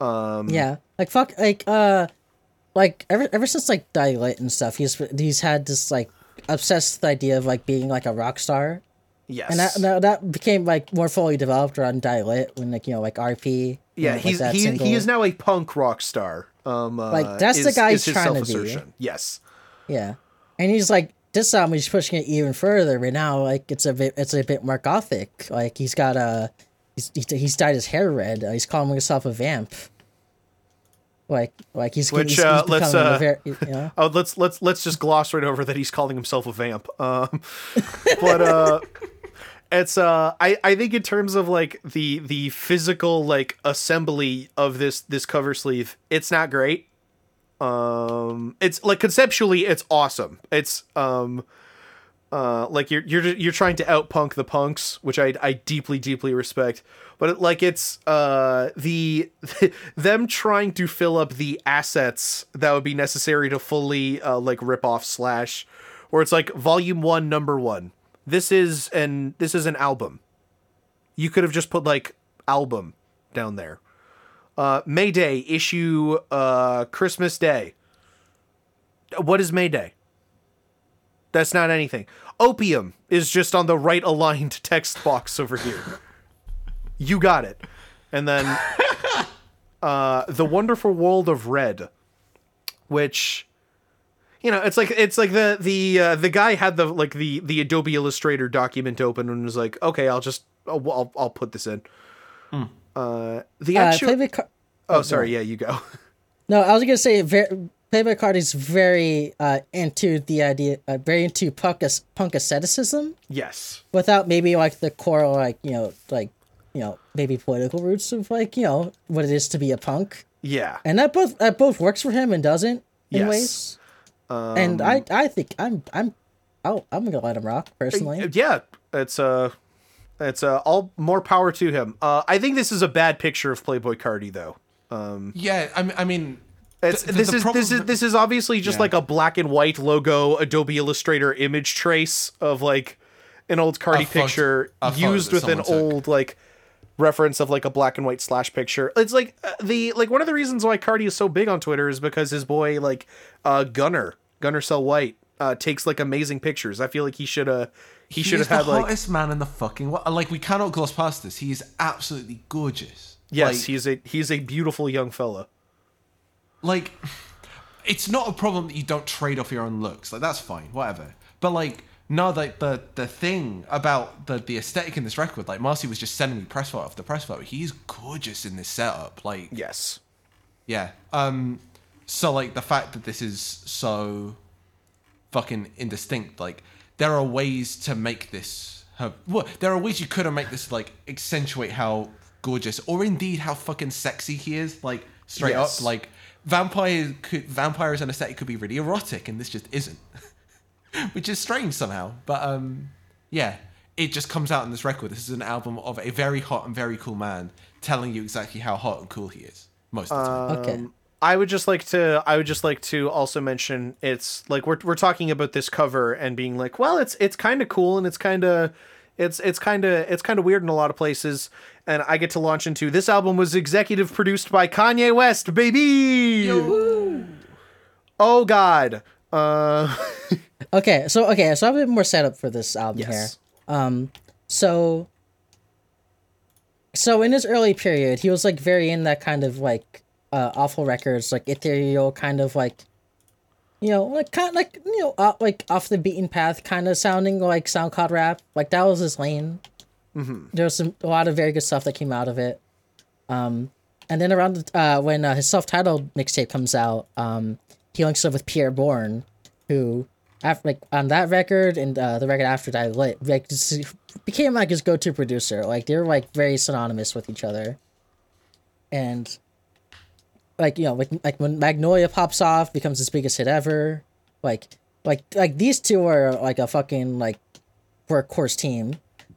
Yeah, like fuck, like ever since like Die Lit and stuff, he's had this like obsessed with the idea of like being like a rock star. Yes, and that became like more fully developed around Die Lit when like, you know, like RP. Yeah, and, like, he is now a punk rock star. Like that's the guy he's trying to be. Yes. Yeah, and he's like this album he's pushing it even further. Right now, like it's a bit more gothic. Like he's got he's dyed his hair red. He's calling himself a vamp. Like he's becoming a very, you know? Oh, let's just gloss right over that he's calling himself a vamp. But it's I think in terms of like the physical like assembly of this cover sleeve, it's not great. It's like conceptually it's awesome. It's like you're trying to outpunk the punks, which I deeply respect. But them trying to fill up the assets that would be necessary to fully like rip off Slash, or it's like Volume 1, number 1. This is an album. You could have just put like album down there. May Day issue Christmas Day. What is May Day? That's not anything. Opium is just on the right aligned text box over here. You got it. And then The Wonderful World of Red, which, you know, it's like the guy had the Adobe Illustrator document open and was like, okay, I'll put this in. Mm. The actual. Yeah, you go. No, I was gonna say Playboi Carti's very into the idea, very into punk asceticism. Yes. Without maybe like the core, like maybe political roots of like, you know, what it is to be a punk. Yeah. And that both works for him and doesn't in ways. And I think I'm gonna let him rock personally. Yeah, it's all more power to him. I think this is a bad picture of Playboi Carti though. Yeah, I mean. This is obviously just like a black and white logo Adobe Illustrator image trace of like an old Carti picture used with an old like reference of like a black and white Slash picture. It's like one of the reasons why Carti is so big on Twitter is because his boy like Gunner Sell White takes like amazing pictures. I feel like he should have had like the hottest man in the fucking world. Like we cannot gloss past this. He is absolutely gorgeous. Yes, like, he's a beautiful young fella. Like, it's not a problem that you don't trade off your own looks. Like, that's fine, whatever. But, like, no, like, the thing about the aesthetic in this record, like, Marcy was just sending me press photo after press photo. He's gorgeous in this setup. Like, yes. Yeah. So, like, the fact that this is so fucking indistinct, like, there are ways to make this... there are ways you could have made this, like, accentuate how gorgeous, or indeed how fucking sexy he is, like, straight yes. up. Like, vampire as an aesthetic could be really erotic, and this just isn't. Which is strange somehow. But, yeah, it just comes out in this record. This is an album of a very hot and very cool man telling you exactly how hot and cool he is most of the time. Okay. I would just like to also mention, it's like we're talking about this cover and being like, well, it's kind of cool and it's kind of weird in a lot of places. And I get to launch into this album was executive produced by Kanye West, baby. Yo-hoo. Oh God. Okay, so I have a bit more setup for this album yes. here. So in his early period, he was like very in that kind of like. Awful Records, like ethereal kind of like, you know, like kind of like, you know, like off the beaten path kind of sounding like SoundCloud rap, like that was his lane. Mm-hmm. There was a lot of very good stuff that came out of it, and then around when his self-titled mixtape comes out, he links up with Pierre Bourne, who after like on that record and the record after Die Lit, like became like his go-to producer. Like they were like very synonymous with each other, and. Like, you know, like when Magnolia pops off, becomes his biggest hit ever. Like these two are like a fucking like workhorse team.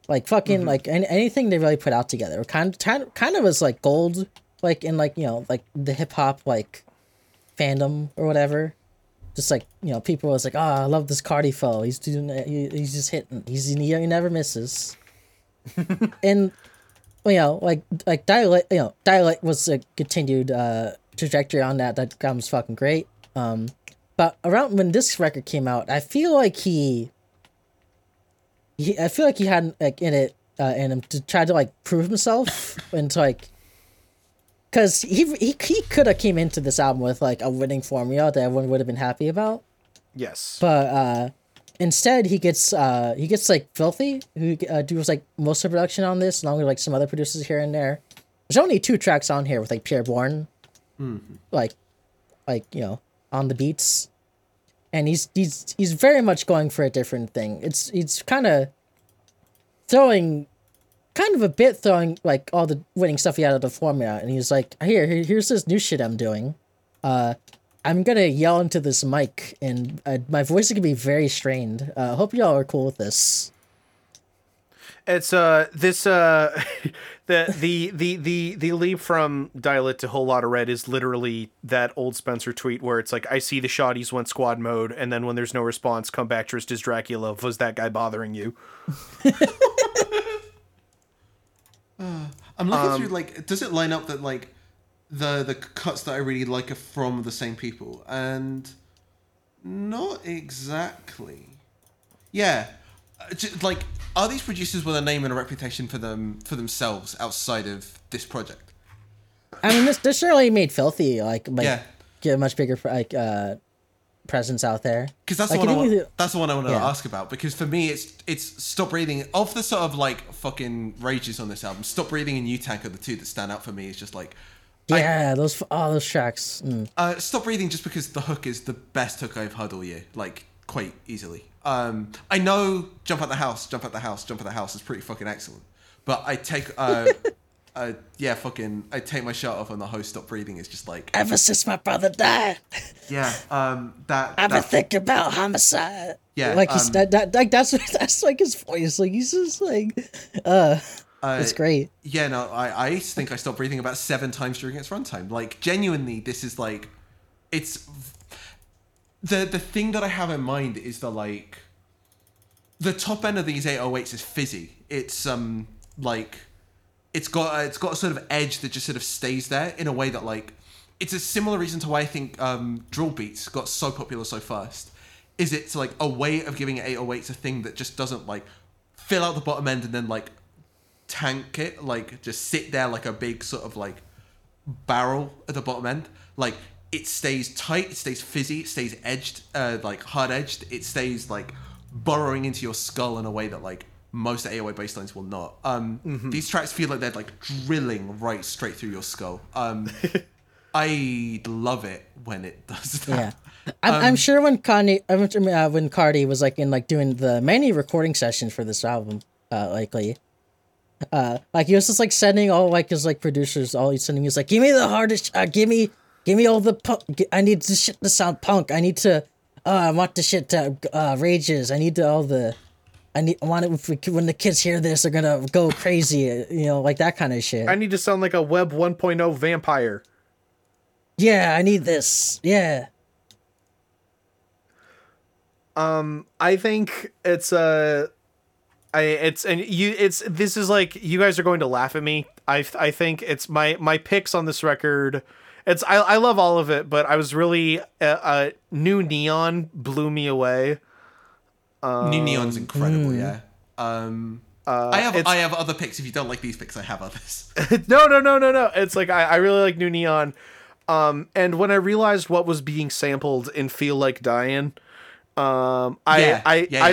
Like fucking mm-hmm. like anything they really put out together kind of was like gold, like in like, you know, like the hip hop like fandom or whatever. Just like, you know, people was like, oh, I love this Carti foe. He's just hitting. He never misses. And you know, like Die Lit, you know, Die Lit was a continued trajectory on that album was fucking great. But around when this record came out, I feel like he had like in it in him to try to like prove himself and to, like, because he could have came into this album with like a winning formula that everyone would have been happy about. Yes. But instead he gets like Filthy, who does like most of the production on this, along with like some other producers here and there. There's only 2 tracks on here with like Pierre Bourne. Mm-hmm. Like, you know, on the beats, and he's very much going for a different thing. It's kind of a bit throwing like all the winning stuff he had out of the formula, and he's like, here's this new shit I'm doing. I'm gonna yell into this mic, and my voice is gonna be very strained. Hope y'all are cool with this. It's the leap from Die Lit to Whole Lotta Red is literally that old Spencer tweet where it's like, I see the shotties went squad mode, and then when there's no response, come back dressed as Dracula. Was that guy bothering you? I'm looking through, like, does it line up that like the cuts that I really like are from the same people? And not exactly. Yeah, just, like. Are these producers with a name and a reputation for themselves outside of this project? I mean, this surely made Filthy get a much bigger presence out there. Because that's, like, that's the one I want to ask about. Because for me, it's Stop Breathing. Of the sort of like fucking rages on this album, Stop Breathing and U-Tank are the two that stand out for me. It's just like, those tracks. Mm. Stop Breathing, just because the hook is the best hook I've heard all year, like quite easily. I know Jump Out the House is pretty fucking excellent, but I take I take my shirt off and the host Stop Breathing is just like, ever since my brother died, yeah, I've been thinking about homicide, yeah, like he's that's like his voice, like he's just like it's great. Yeah, no, I think I stopped breathing about 7 times during its runtime. Like, genuinely, this is like, it's The thing that I have in mind is the top end of these 808s is fizzy. It's it's got a sort of edge that just sort of stays there in a way that, like, it's a similar reason to why I think drill beats got so popular so fast. Is it's like a way of giving 808s a thing that just doesn't like fill out the bottom end and then like tank it, like just sit there like a big sort of like barrel at the bottom end. Like, it stays tight, it stays fizzy, it stays edged, like hard-edged, it stays like burrowing into your skull in a way that like most AOA basslines will not. These tracks feel like they're like drilling right straight through your skull. I love it when it does that. Yeah. I'm sure when Carti was like in like doing the many recording sessions for this album, like he was just like sending all like his like producers, all he's sending is like, give me the hardest, give me all the punk. I need this shit to sound punk. I need to, I want the shit to rages. I need to, all the, I want it when the kids hear this, they're gonna go crazy. You know, like that kind of shit. I need to sound like a Web 1.0 vampire. Yeah, I need this. Yeah. I think it's this is like, you guys are going to laugh at me. I think it's my picks on this record. I love all of it, but I was really New Neon blew me away. New Neon's incredible, yeah. I have other picks. If you don't like these picks, I have others. No. It's like I really like New Neon. And when I realized what was being sampled in Feel Like Dying, I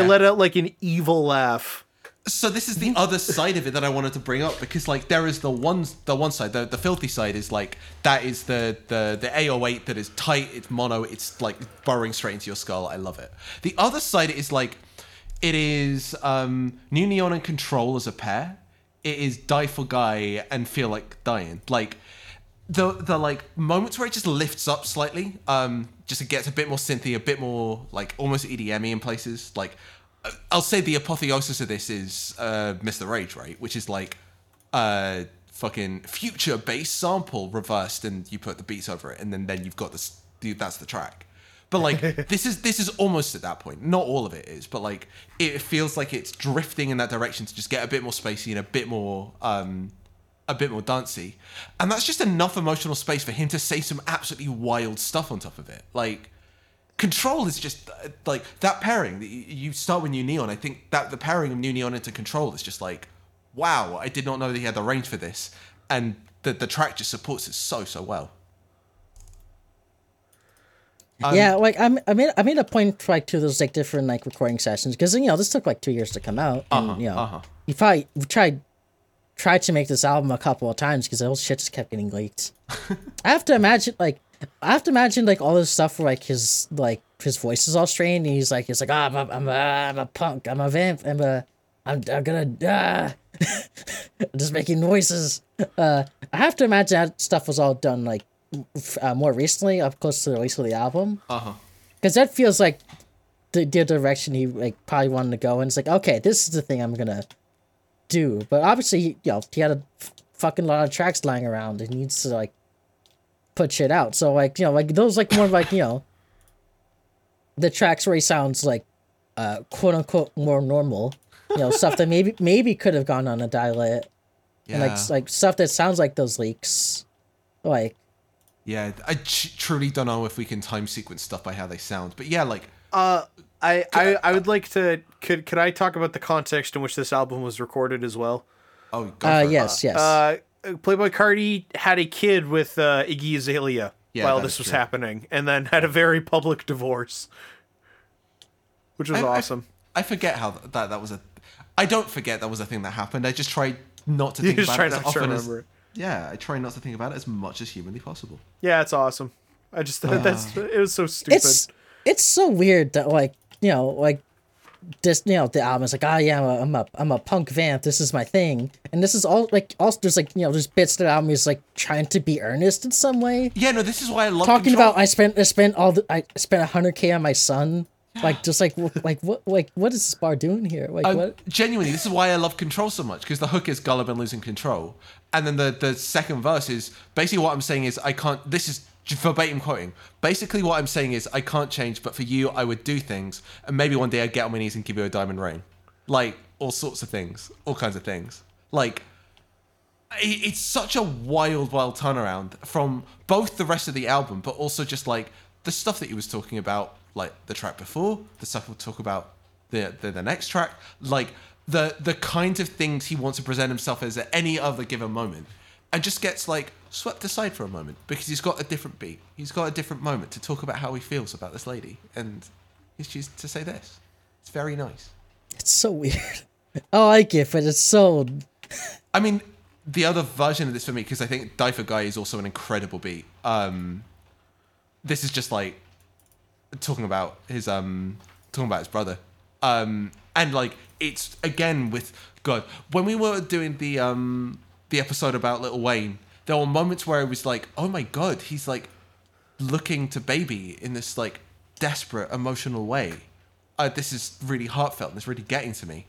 let out like an evil laugh. So this is the other side of it that I wanted to bring up, because like there is the one side, the filthy side is like, that is the AO8 that is tight, it's mono, it's like burrowing straight into your skull. I love it. The other side is like, it is New Neon and Control as a pair. It is Die for Guy and Feel Like Dying. Like the like moments where it just lifts up slightly, just it gets a bit more synthy, a bit more like almost EDM-y in places. Like I'll say the apotheosis of this is Mr. Rage, right? Which is like fucking Future bass sample reversed, and you put the beats over it, and then you've got this. Dude, that's the track. But like this is almost at that point. Not all of it is, but like it feels like it's drifting in that direction to just get a bit more spacey and a bit more dancey. And that's just enough emotional space for him to say some absolutely wild stuff on top of it. Like Control is just like that pairing that you start with New Neon. I think that the pairing of New Neon into Control is just like, wow, I did not know that he had the range for this. And the track just supports it so well. Yeah, like I made a point to like to those like different like recording sessions, because you know this took like 2 years to come out, and you know you probably tried to make this album a couple of times because the whole shit just kept getting leaked. I have to imagine all this stuff where like his voice is all strained and he's like I'm a punk, I'm a vamp, I'm gonna just making noises. I have to imagine that stuff was all done like more recently, up close to the release of the album. Because that feels like the direction he like probably wanted to go, and it's like, okay, this is the thing I'm gonna do. But obviously, he had a fucking lot of tracks lying around and needs to like put shit out. So like, like those like more like, the tracks where he sounds like quote unquote more normal, stuff that maybe could have gone on a Die Lit. Yeah. And like stuff that sounds like those leaks. Like, yeah, I truly don't know if we can time sequence stuff by how they sound, but yeah, like I would like to. Could I talk about the context in which this album was recorded as well? Oh, God. Yes. Playboi Carti had a kid with Iggy Azalea while this was happening, and then had a very public divorce, which was awesome. I forget how that was a. I don't forget that was a thing that happened. I just try not to think about it as often as. Yeah, I try not to think about it as much as humanly possible. Yeah, it's awesome. I just it was so stupid. It's so weird that like, like this, the album is like, I'm a punk vamp. This is my thing. And this is all like, also there's like, there's bits that the album is like trying to be earnest in some way. Yeah, no, this is why I love talking Control. About I spent $100,000 on my son. Like, just what is this bar doing here? Like, what? Genuinely, this is why I love Control so much, because the hook is Gullib and losing control. And then the second verse is basically what I'm saying is I can't, this is verbatim quoting. Basically what I'm saying is I can't change, but for you, I would do things. And maybe one day I'd get on my knees and give you a diamond ring. Like, all sorts of things, all kinds of things. Like, it's such a wild turnaround from both the rest of the album, but also just like the stuff that he was talking about, like the track before, the stuff we'll talk about the next track, like the kinds of things he wants to present himself as at any other given moment. and just gets like swept aside for a moment because he's got a different beat. He's got a different moment to talk about how he feels about this lady, and he's choosing to say this. It's very nice. It's so weird. I like it, but it's so... I mean, the other version of this for me, because I think Die for Guy is also an incredible beat. This is just like talking about his brother. And like, it's again with God. When we were doing the episode about Lil Wayne, there were moments where I was like, oh my God, he's like looking to Baby in this like desperate emotional way. This is really heartfelt and it's really getting to me.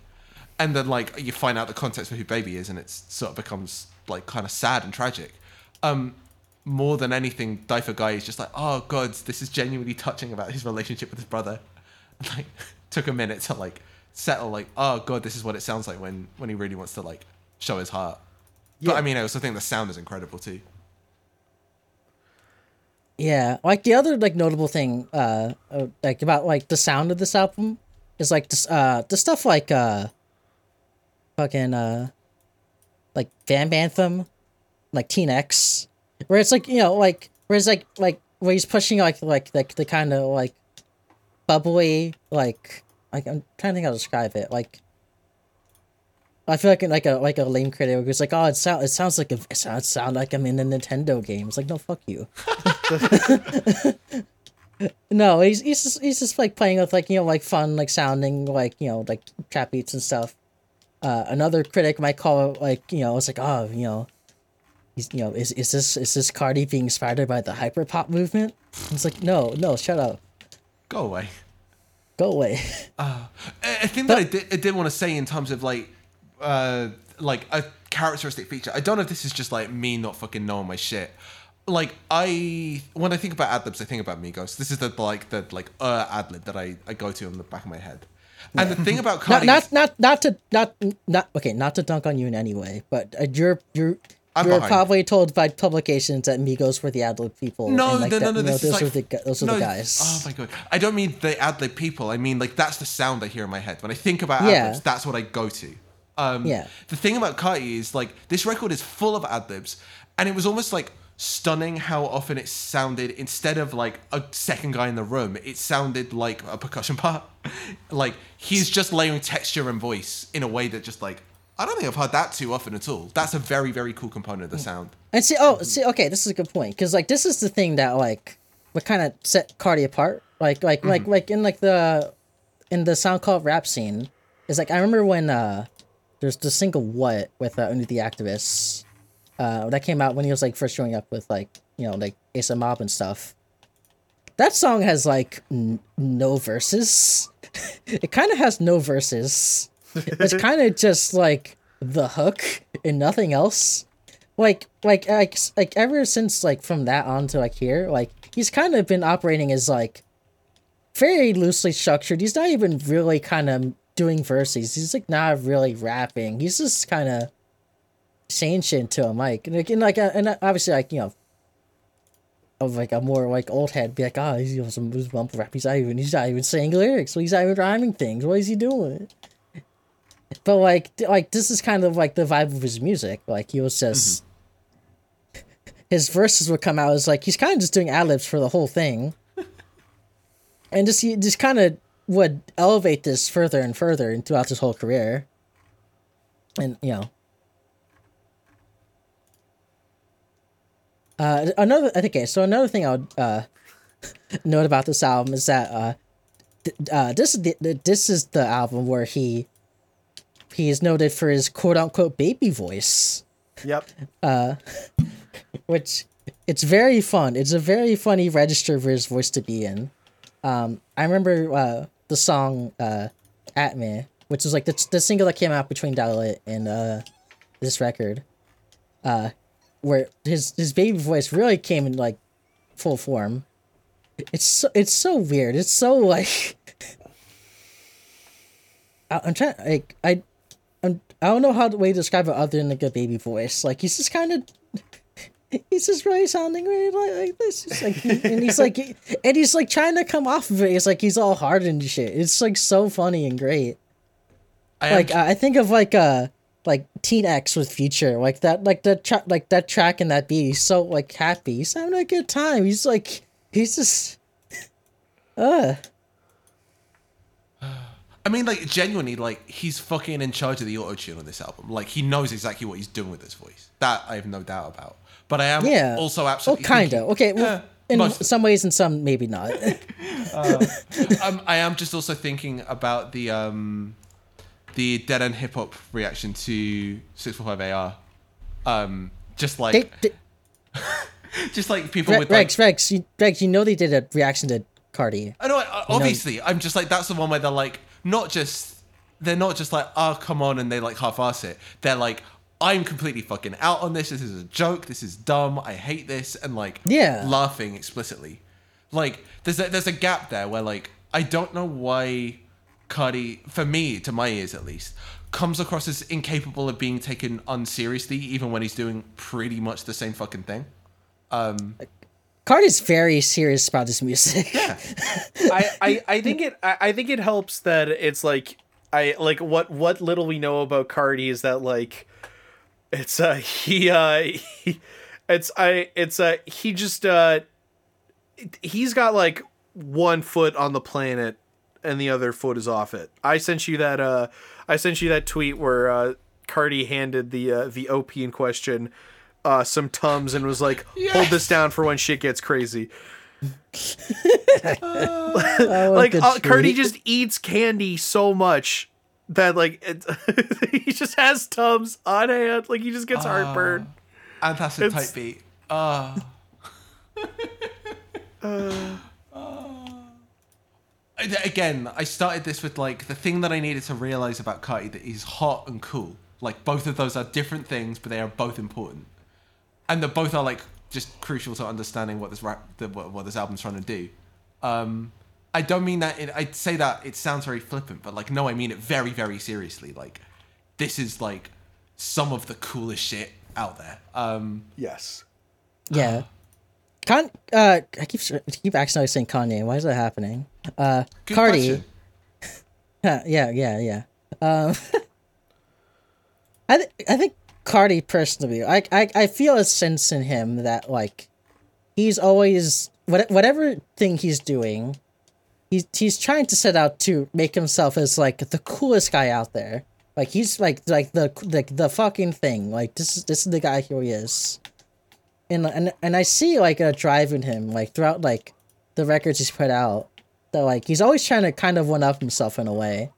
And then like you find out the context for who Baby is, and it sort of becomes like kind of sad and tragic. More than anything, Die for Guy is just like, oh God, this is genuinely touching about his relationship with his brother. And, like, took a minute to like settle, like, oh God, this is what it sounds like when he really wants to like show his heart. Yeah. But I mean, I also think the sound is incredible too. Yeah, like the other like notable thing, like about like the sound of this album is like this, the stuff like like Van Bantham, like Teen X, where it's like, you know, like where it's like where he's pushing like the kind of like bubbly like I'm trying to think how to describe it. Like, I feel like a lame critic who's like, oh, it sounds like I'm in a Nintendo game. It's like, no, fuck you. No, he's just like playing with like, you know, like fun like sounding like, you know, like trap beats and stuff. Another critic might call it like, you know, it's like, oh, you know, he's, you know, is this Carti being inspired by the hyperpop movement? It's like, no, shut up, go away. I think that I did want to say in terms of like a characteristic feature, I don't know if this is just like me not fucking knowing my shit. Like, when I think about ad-libs, I think about Migos. This is the ad-lib that I go to in the back of my head. And the thing about Carti, not to dunk on you in any way, but you're probably told by publications that Migos were the ad-lib people. Those are the guys. Oh my God, I don't mean the ad-lib people. I mean like that's the sound I hear in my head when I think about ad-libs. That's what I go to. The thing about Carti is like this record is full of ad-libs, and it was almost like stunning how often it sounded, instead of like a second guy in the room, it sounded like a percussion part. Like, he's just layering texture and voice in a way that just like, I don't think I've heard that too often at all. That's a very, very cool component of the sound. And okay, this is a good point, because like this is the thing that like what kind of set Carti apart. In the SoundCloud rap scene is like, I remember when there's the single "What" with Under the Activists. That came out when he was like first showing up with like, you know, like Ace of Mob and stuff. That song has like no verses. It kind of has no verses. It's kind of just like the hook and nothing else. Like ever since like from that on to like here, like he's kind of been operating as like very loosely structured. He's not even really kind of doing verses. He's like not really rapping. He's just kind of saying shit to him, like, and obviously, like, you know, of like a more like old head, be like, oh, he's doing some bump rap. He's not even saying lyrics. He's not even rhyming things. What is he doing? But like this is kind of like the vibe of his music. Like, he was just his verses would come out as like he's kind of just doing ad-libs for the whole thing, and just kind of would elevate this further and further and throughout his whole career, and you know. Another thing I would note about this album is that this is the album where he is noted for his quote unquote baby voice. Yep. Which it's very fun. It's a very funny register for his voice to be in. I remember the song "At Me," which is like the single that came out between Die Lit and this record. Where his baby voice really came in like full form. It's so weird. It's so like I don't know how to way to describe it other than like a baby voice. Like, he's just kind of really sounding weird like this. It's like he's like trying to come off of it. It's like he's all hard and shit. It's like so funny and great. I think of like like Teen X with Future, like that track in that beat. He's so like happy. He's having a good time. He's like, he's just, I mean, like, genuinely, like, he's fucking in charge of the auto-tune on this album. Like, he knows exactly what he's doing with his voice. That I have no doubt about. But I am also absolutely... Well, kind of. Okay, well, in some ways and some maybe not. I am just also thinking about the Dead End Hip Hop reaction to 645 AR. Just like... just like people with... Rex, you know they did a reaction to Carti. I know, obviously. I'm just like, that's the one where they're like... They're not just like, oh, come on, and they like half-ass it. They're like, I'm completely fucking out on this. This is a joke. This is dumb. I hate this. And like, laughing explicitly. Like, there's a gap there where like, I don't know why Carti, for me, to my ears at least, comes across as incapable of being taken unseriously, even when he's doing pretty much the same fucking thing. Carti's very serious about his music. Yeah, I think it helps that it's like what little we know about Carti is that like it's he's got like one foot on the planet and the other foot is off it. I sent you that tweet where Carti handed the OP in question some Tums and was like, hold this down for when shit gets crazy. Like, Carti just eats candy so much that like he just has Tums on hand. Like, he just gets heartburn. And that's a tight beat. Again, I started this with like the thing that I needed to realize about Carti, that he's hot and cool. Like, both of those are different things, but they are both important. And they both are like just crucial to understanding what this album's trying to do. I don't mean that. I'd say that it sounds very flippant, but like, no, I mean it very, very seriously. Like, this is like some of the coolest shit out there. Yes. Yeah. I keep accidentally saying Kanye. Why is that happening? Carti. Yeah. I think. Carti personally, I feel a sense in him that like he's always whatever thing he's doing, he's trying to set out to make himself as like the coolest guy out there. Like, he's like the fucking thing. Like, this is the guy who he is, and I see like a drive in him like throughout like the records he's put out, that like he's always trying to kind of one up himself in a way.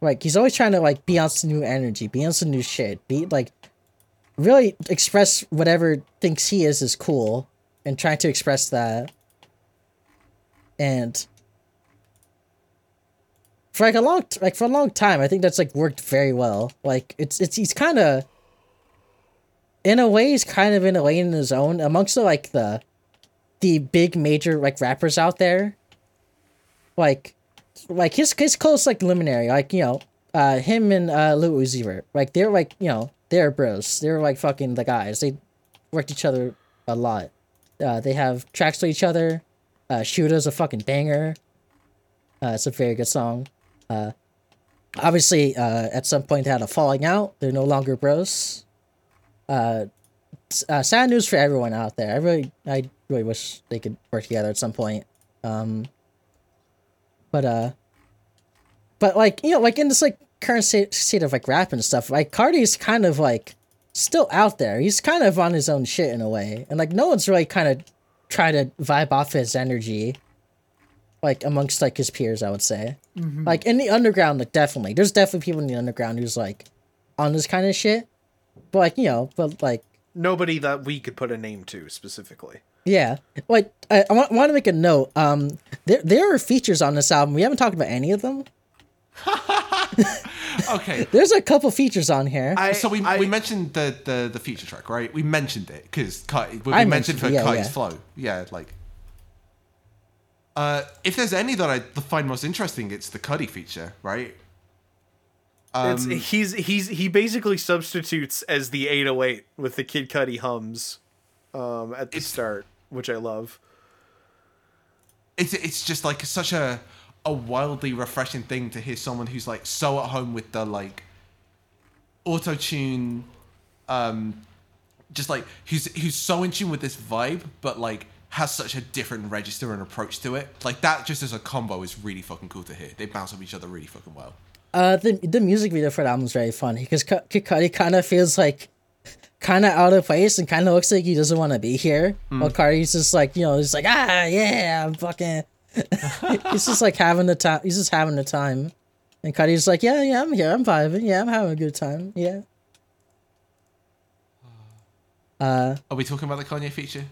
Like, he's always trying to, like, be on some new energy, be on some new shit, be, like, really express whatever thinks he is cool, and trying to express that. And for, like, a long time, I think that's, like, worked very well. Like, he's kind of in a lane in his own, amongst the big major, like, rappers out there. Like, his close, like, luminary, like, you know, him and Lil Uzi Vert, like, they're, like, you know, they're bros. They're, like, fucking the guys. They worked each other a lot. They have tracks to each other. Shooter's a fucking banger. It's a very good song. Obviously, at some point they had a falling out. They're no longer bros. Sad news for everyone out there. I really wish they could work together at some point. But like, you know, like in this like current state of like rap and stuff, like Carti's kind of like still out there. He's kind of on his own shit in a way, and like no one's really kind of trying to vibe off his energy, like amongst like his peers, I would say. Mm-hmm. Like in the underground, like there's definitely people in the underground who's like on this kind of shit, but like, you know, but like nobody that we could put a name to specifically. Yeah, like I want to make a note. There are features on this album. We haven't talked about any of them. Okay, there's a couple features on here. So we mentioned the feature track, right? We mentioned it because we mentioned for Carti's flow. Yeah, like if there's any that I find most interesting, it's the Carti feature, right? He basically substitutes as the 808 with the Kid Cudi hums at the start, which I love. It's just like such a wildly refreshing thing to hear someone who's like so at home with the like auto-tune, just like who's so in tune with this vibe, but like has such a different register and approach to it. Like that just as a combo is really fucking cool to hear. They bounce off each other really fucking well. The music video for the album is very funny because Kid Cudi kind of feels like kind of out of place and kind of looks like he doesn't want to be here. While Carti's just like, you know, he's like, ah, yeah, I'm fucking. He's just like having the time. He's just having the time. And Cuddy's like, yeah, I'm here. I'm vibing. Yeah, I'm having a good time. Yeah. Are we talking about the Kanye feature?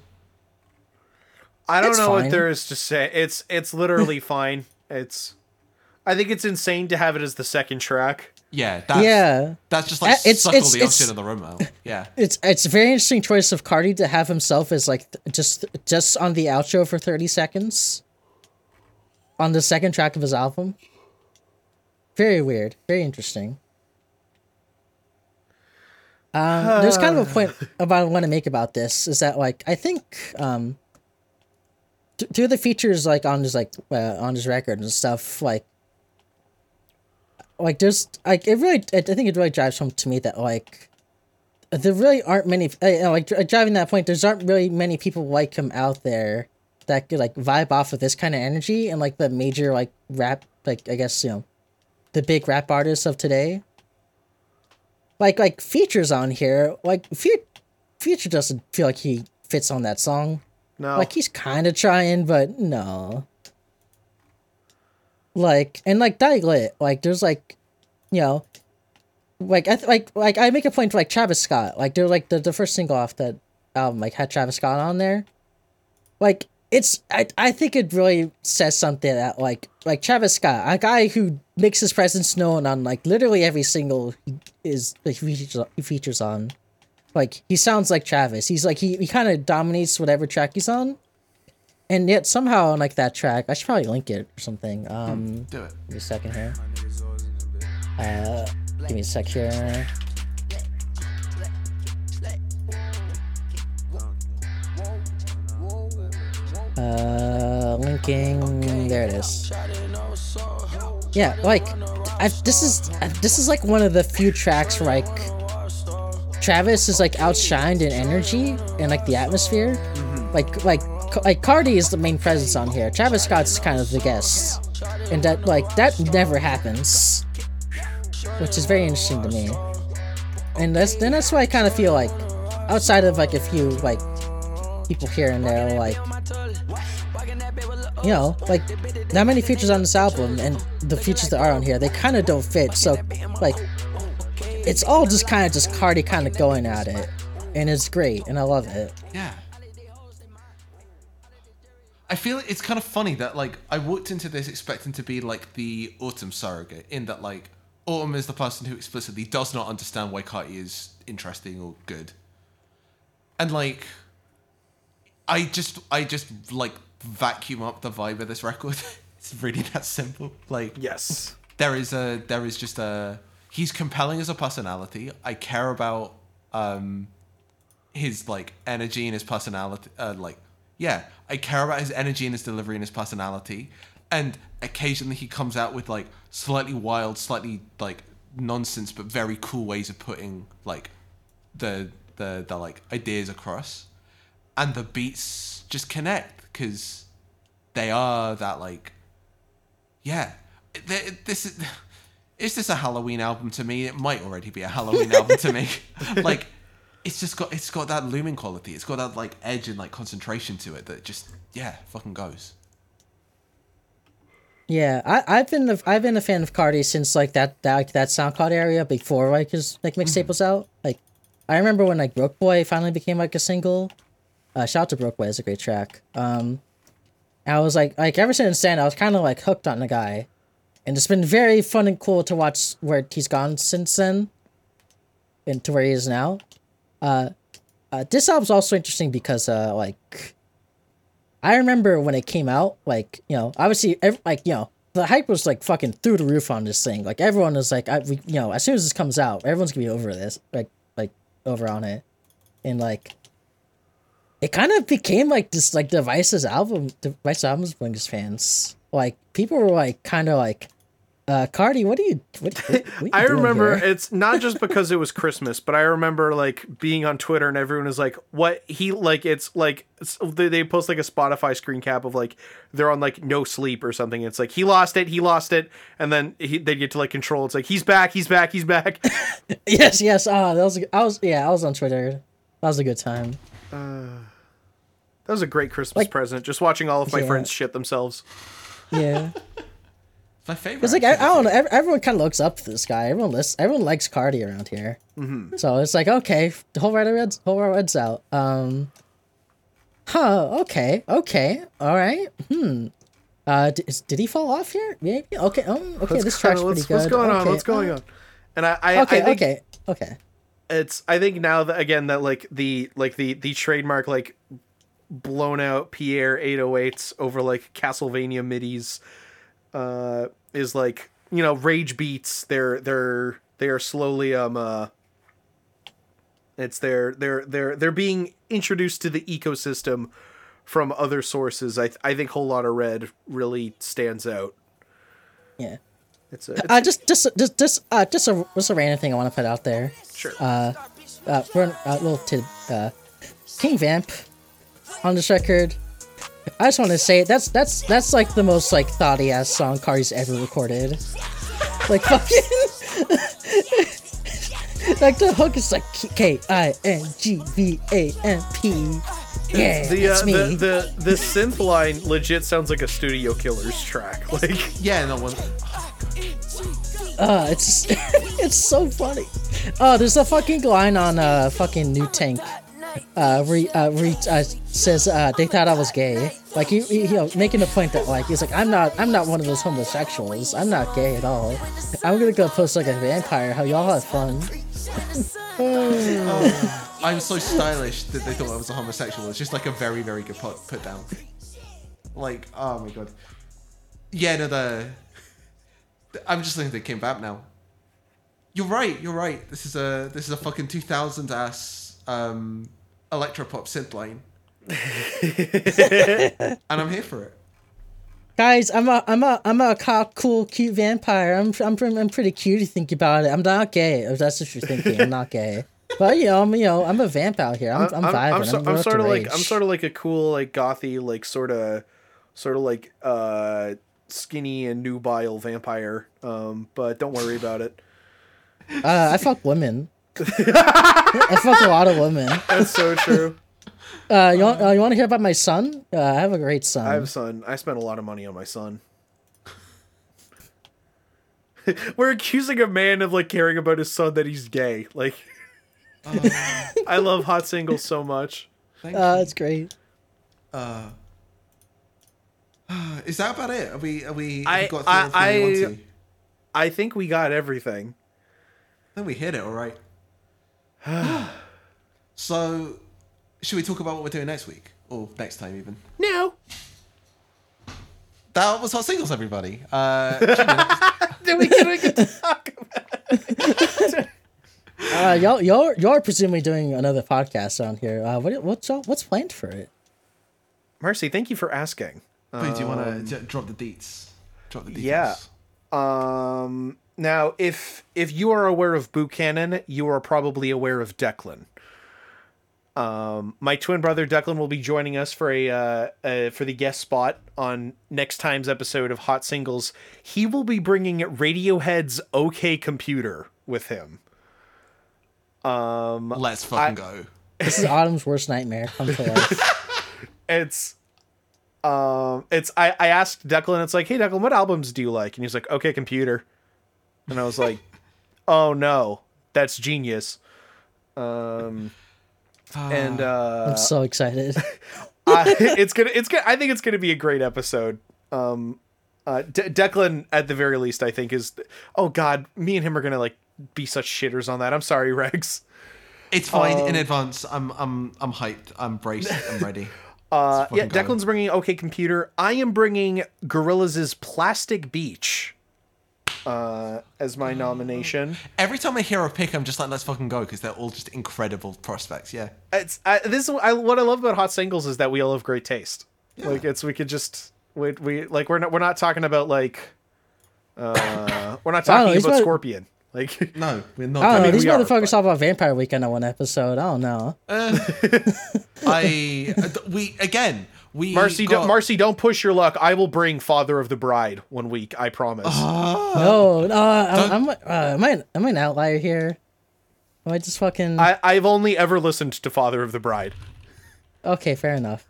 I don't know what there is to say. It's literally fine. I think it's insane to have it as the second track. Yeah. That's just like suckle the oxygen in the room out. Yeah. It's a very interesting choice of Carti to have himself as like just on the outro for 30 seconds. On the second track of his album. Very weird. Very interesting. There's kind of a point about I want to make about this is that, like, I think through the features, like, on his record and stuff, like there's, like, I think it really drives home to me that, like, there really aren't many, driving that point, there's aren't really many people like him out there that could, like, vibe off of this kind of energy and, like, the major, like, rap, like, I guess, you know, the big rap artists of today. Like Feature's on here. Like Future doesn't feel like he fits on that song. No. Like he's kind of trying, but no. Like and like Die Lit. Like there's like, you know, like I make a point for like Travis Scott. Like they're like the first single off that album like had Travis Scott on there. Like it's I think it really says something that like Travis Scott, a guy who makes his presence known on like literally every single he features on. Like he sounds like Travis. He's like he kind of dominates whatever track he's on, and yet somehow on like that track, I should probably link it or something. Do it. Give me a second here. Give me a sec here. Linking. There it is. Yeah, like this is like one of the few tracks where like Travis is like outshined in energy and like the atmosphere. Mm-hmm. Like Carti is the main presence on here. Travis Scott's kind of the guest, and that like that never happens, which is very interesting to me. And that's why I kind of feel like outside of like a few like people here and there, like, you know, like not many features on this album, and the features that are on here, they kind of don't fit. So like it's all just kind of just Carti kind of going at it, and it's great, and I love it. Yeah, I feel it's kind of funny that like I walked into this expecting to be like the Autumn surrogate, in that like Autumn is the person who explicitly does not understand why Carti is interesting or good, and like I just like vacuum up the vibe of this record. It's really that simple. Like, yes, there is just he's compelling as a personality. I care about his like energy and his personality. I care about his energy and his delivery and his personality. And occasionally he comes out with like slightly wild, slightly like nonsense, but very cool ways of putting like the like ideas across. And the beats just connect because they are that like, yeah. Is this a Halloween album to me? It might already be a Halloween album to me. Like, it's got that looming quality. It's got that like edge and like concentration to it that just fucking goes. Yeah, I've been a fan of Carti since like that SoundCloud area before like his like mixtape was out. Like, I remember when like Broke Boy finally became like a single. Shout out to Brookway, is a great track. I was like ever since then, I was kind of like hooked on the guy, and it's been very fun and cool to watch where he's gone since then, and to where he is now. This album's also interesting because like, I remember when it came out, like, you know, obviously like, you know, the hype was like fucking through the roof on this thing. Like everyone was like, you know, as soon as this comes out, everyone's gonna be over this, like over on it, and like. It kind of became like this, like Device's album was among his fans. Like people were like, kind of like, Carti, what are you I remember here? It's not just because it was Christmas, but I remember like being on Twitter and everyone is like, what he like, it's like they post like a Spotify screen cap of like they're on like no sleep or something. It's like he lost it, and then they get to like Control. It's like he's back. yes. I was on Twitter. That was a good time. That was a great Christmas present. Just watching all of my friends shit themselves. Yeah. My favorite. It's like I don't know. Everyone kind of looks up to this guy. Everyone likes Carti around here. Mm-hmm. So it's like, okay, the Whole Lotta Red's out. Okay. All right. Did he fall off here? Maybe. Okay. Okay. This track's pretty good. What's going on? And I think. It's. I think now that again that like the trademark like blown out Pierre 808s over like Castlevania midis. Is like, you know, rage beats. They are slowly it's they're being introduced to the ecosystem from other sources. I think Whole Lotta Red really stands out. Yeah, it's just a random thing I want to put out there. Sure. King Vamp on this record. I just want to say that's like the most like thoughty ass song Carti's ever recorded. Like fucking like the hook is like KINGVAMP. Yeah, that's me. The synth line legit sounds like a Studio Killers track. Like yeah, no one. It's it's so funny. Oh, there's a fucking line on fucking New Tank. Says they thought I was gay. Like he you know, making a point that like he's like I'm not one of those homosexuals. I'm not gay at all. I'm gonna go post like a vampire. How y'all have fun? Oh, I'm so stylish that they thought I was a homosexual. It's just like a very very good put down. Like oh my god. Yeah no I'm just thinking they came back now. You're right. This is a fucking 2000 ass. Electropop synth line. And I'm here for it. Guys, I'm a cool, cute vampire. I'm pretty cute to think about it. I'm not gay. If that's what you're thinking. I'm not gay. But you know, I'm a vamp out here. I'm vibing. I'm sort of like a cool, like gothy, like sort of like skinny and nubile vampire. But don't worry about it. I fuck women. I fuck a lot of women. That's so true. You want to hear about my son? I have a great son. I have a son. I spent a lot of money on my son. We're accusing a man of like caring about his son that he's gay. Like, I love Hot Singles so much. That's great. Is that about it? Are we? I think we got everything. Then we hit it, all right. So, should we talk about what we're doing next week? Or next time, even? No. That was Hot Singles, everybody. Did we get to talk about it? You're presumably doing another podcast on here. What's planned for it? Marcy, thank you for asking. Please, do you want to drop the deets? Yeah. Now, if you are aware of Buchanan, you are probably aware of Declan. My twin brother Declan will be joining us for for the guest spot on next time's episode of Hot Singles. He will be bringing Radiohead's OK Computer with him. Let's fucking go. This is Autumn's worst nightmare come to life. I asked Declan. It's like, hey Declan, what albums do you like? And he's like, OK Computer. And I was like, oh no, that's genius. I'm so excited. I think it's going to be a great episode. Declan at the very least, I think is, oh God, me and him are going to like be such shitters on that. I'm sorry, Rex. It's fine in advance. I'm hyped. I'm braced. I'm ready. Declan's bringing OK Computer. I am bringing Gorillaz's Plastic Beach. As my nomination. Every time I hear a pick, I'm just like, let's fucking go, because they're all just incredible prospects. Yeah, what I love about Hot Singles is that we all have great taste. Yeah. Like we're not talking about like We're not talking about Scorpion. Like, no, we're not. I don't know. These motherfuckers talk about Vampire Weekend on one episode. I don't know. Marcy, don't push your luck. I will bring Father of the Bride one week. I promise. Am I an outlier here? Am I just fucking? I've only ever listened to Father of the Bride. Okay, fair enough.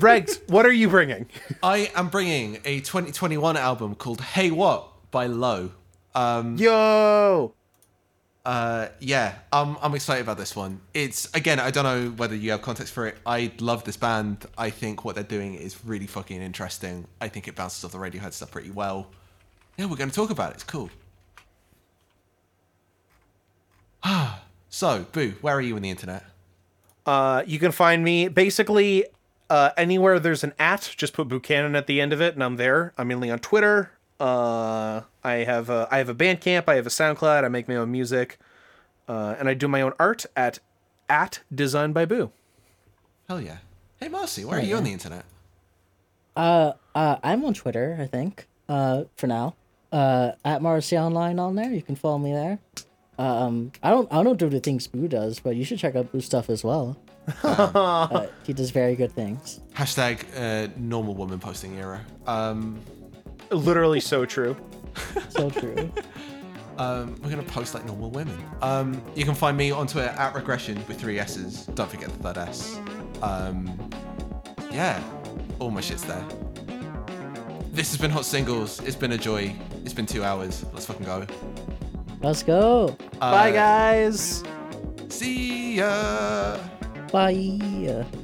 Bregs, what are you bringing? I am bringing a 2021 album called Hey What by Low. I'm excited about this one. It's, again, I don't know whether you have context for it. I love this band. I think what they're doing is really fucking interesting. I think it bounces off the Radiohead stuff pretty well. Yeah, we're going to talk about it. It's cool. So, Boo, where are you on the internet? You can find me basically anywhere there's an @ just put Buchanan at the end of it and I'm there. I'm mainly on Twitter. I have a Bandcamp, I have a SoundCloud, I make my own music, and I do my own art at Design by Boo. Hell yeah. Hey Marcy, where are you on the internet? I'm on Twitter, I think, for now. At Marcy Online on there, you can follow me there. I don't do the things Boo does, but you should check out Boo's stuff as well. He does very good things. Hashtag normal woman posting era. Literally so true. So true. We're going to post like normal women. You can find me on Twitter at Regression with 3 S's. Don't forget the third S. All my shit's there. This has been Hot Singles. It's been a joy. It's been 2 hours. Let's fucking go. Let's go. Bye, guys. See ya. Bye.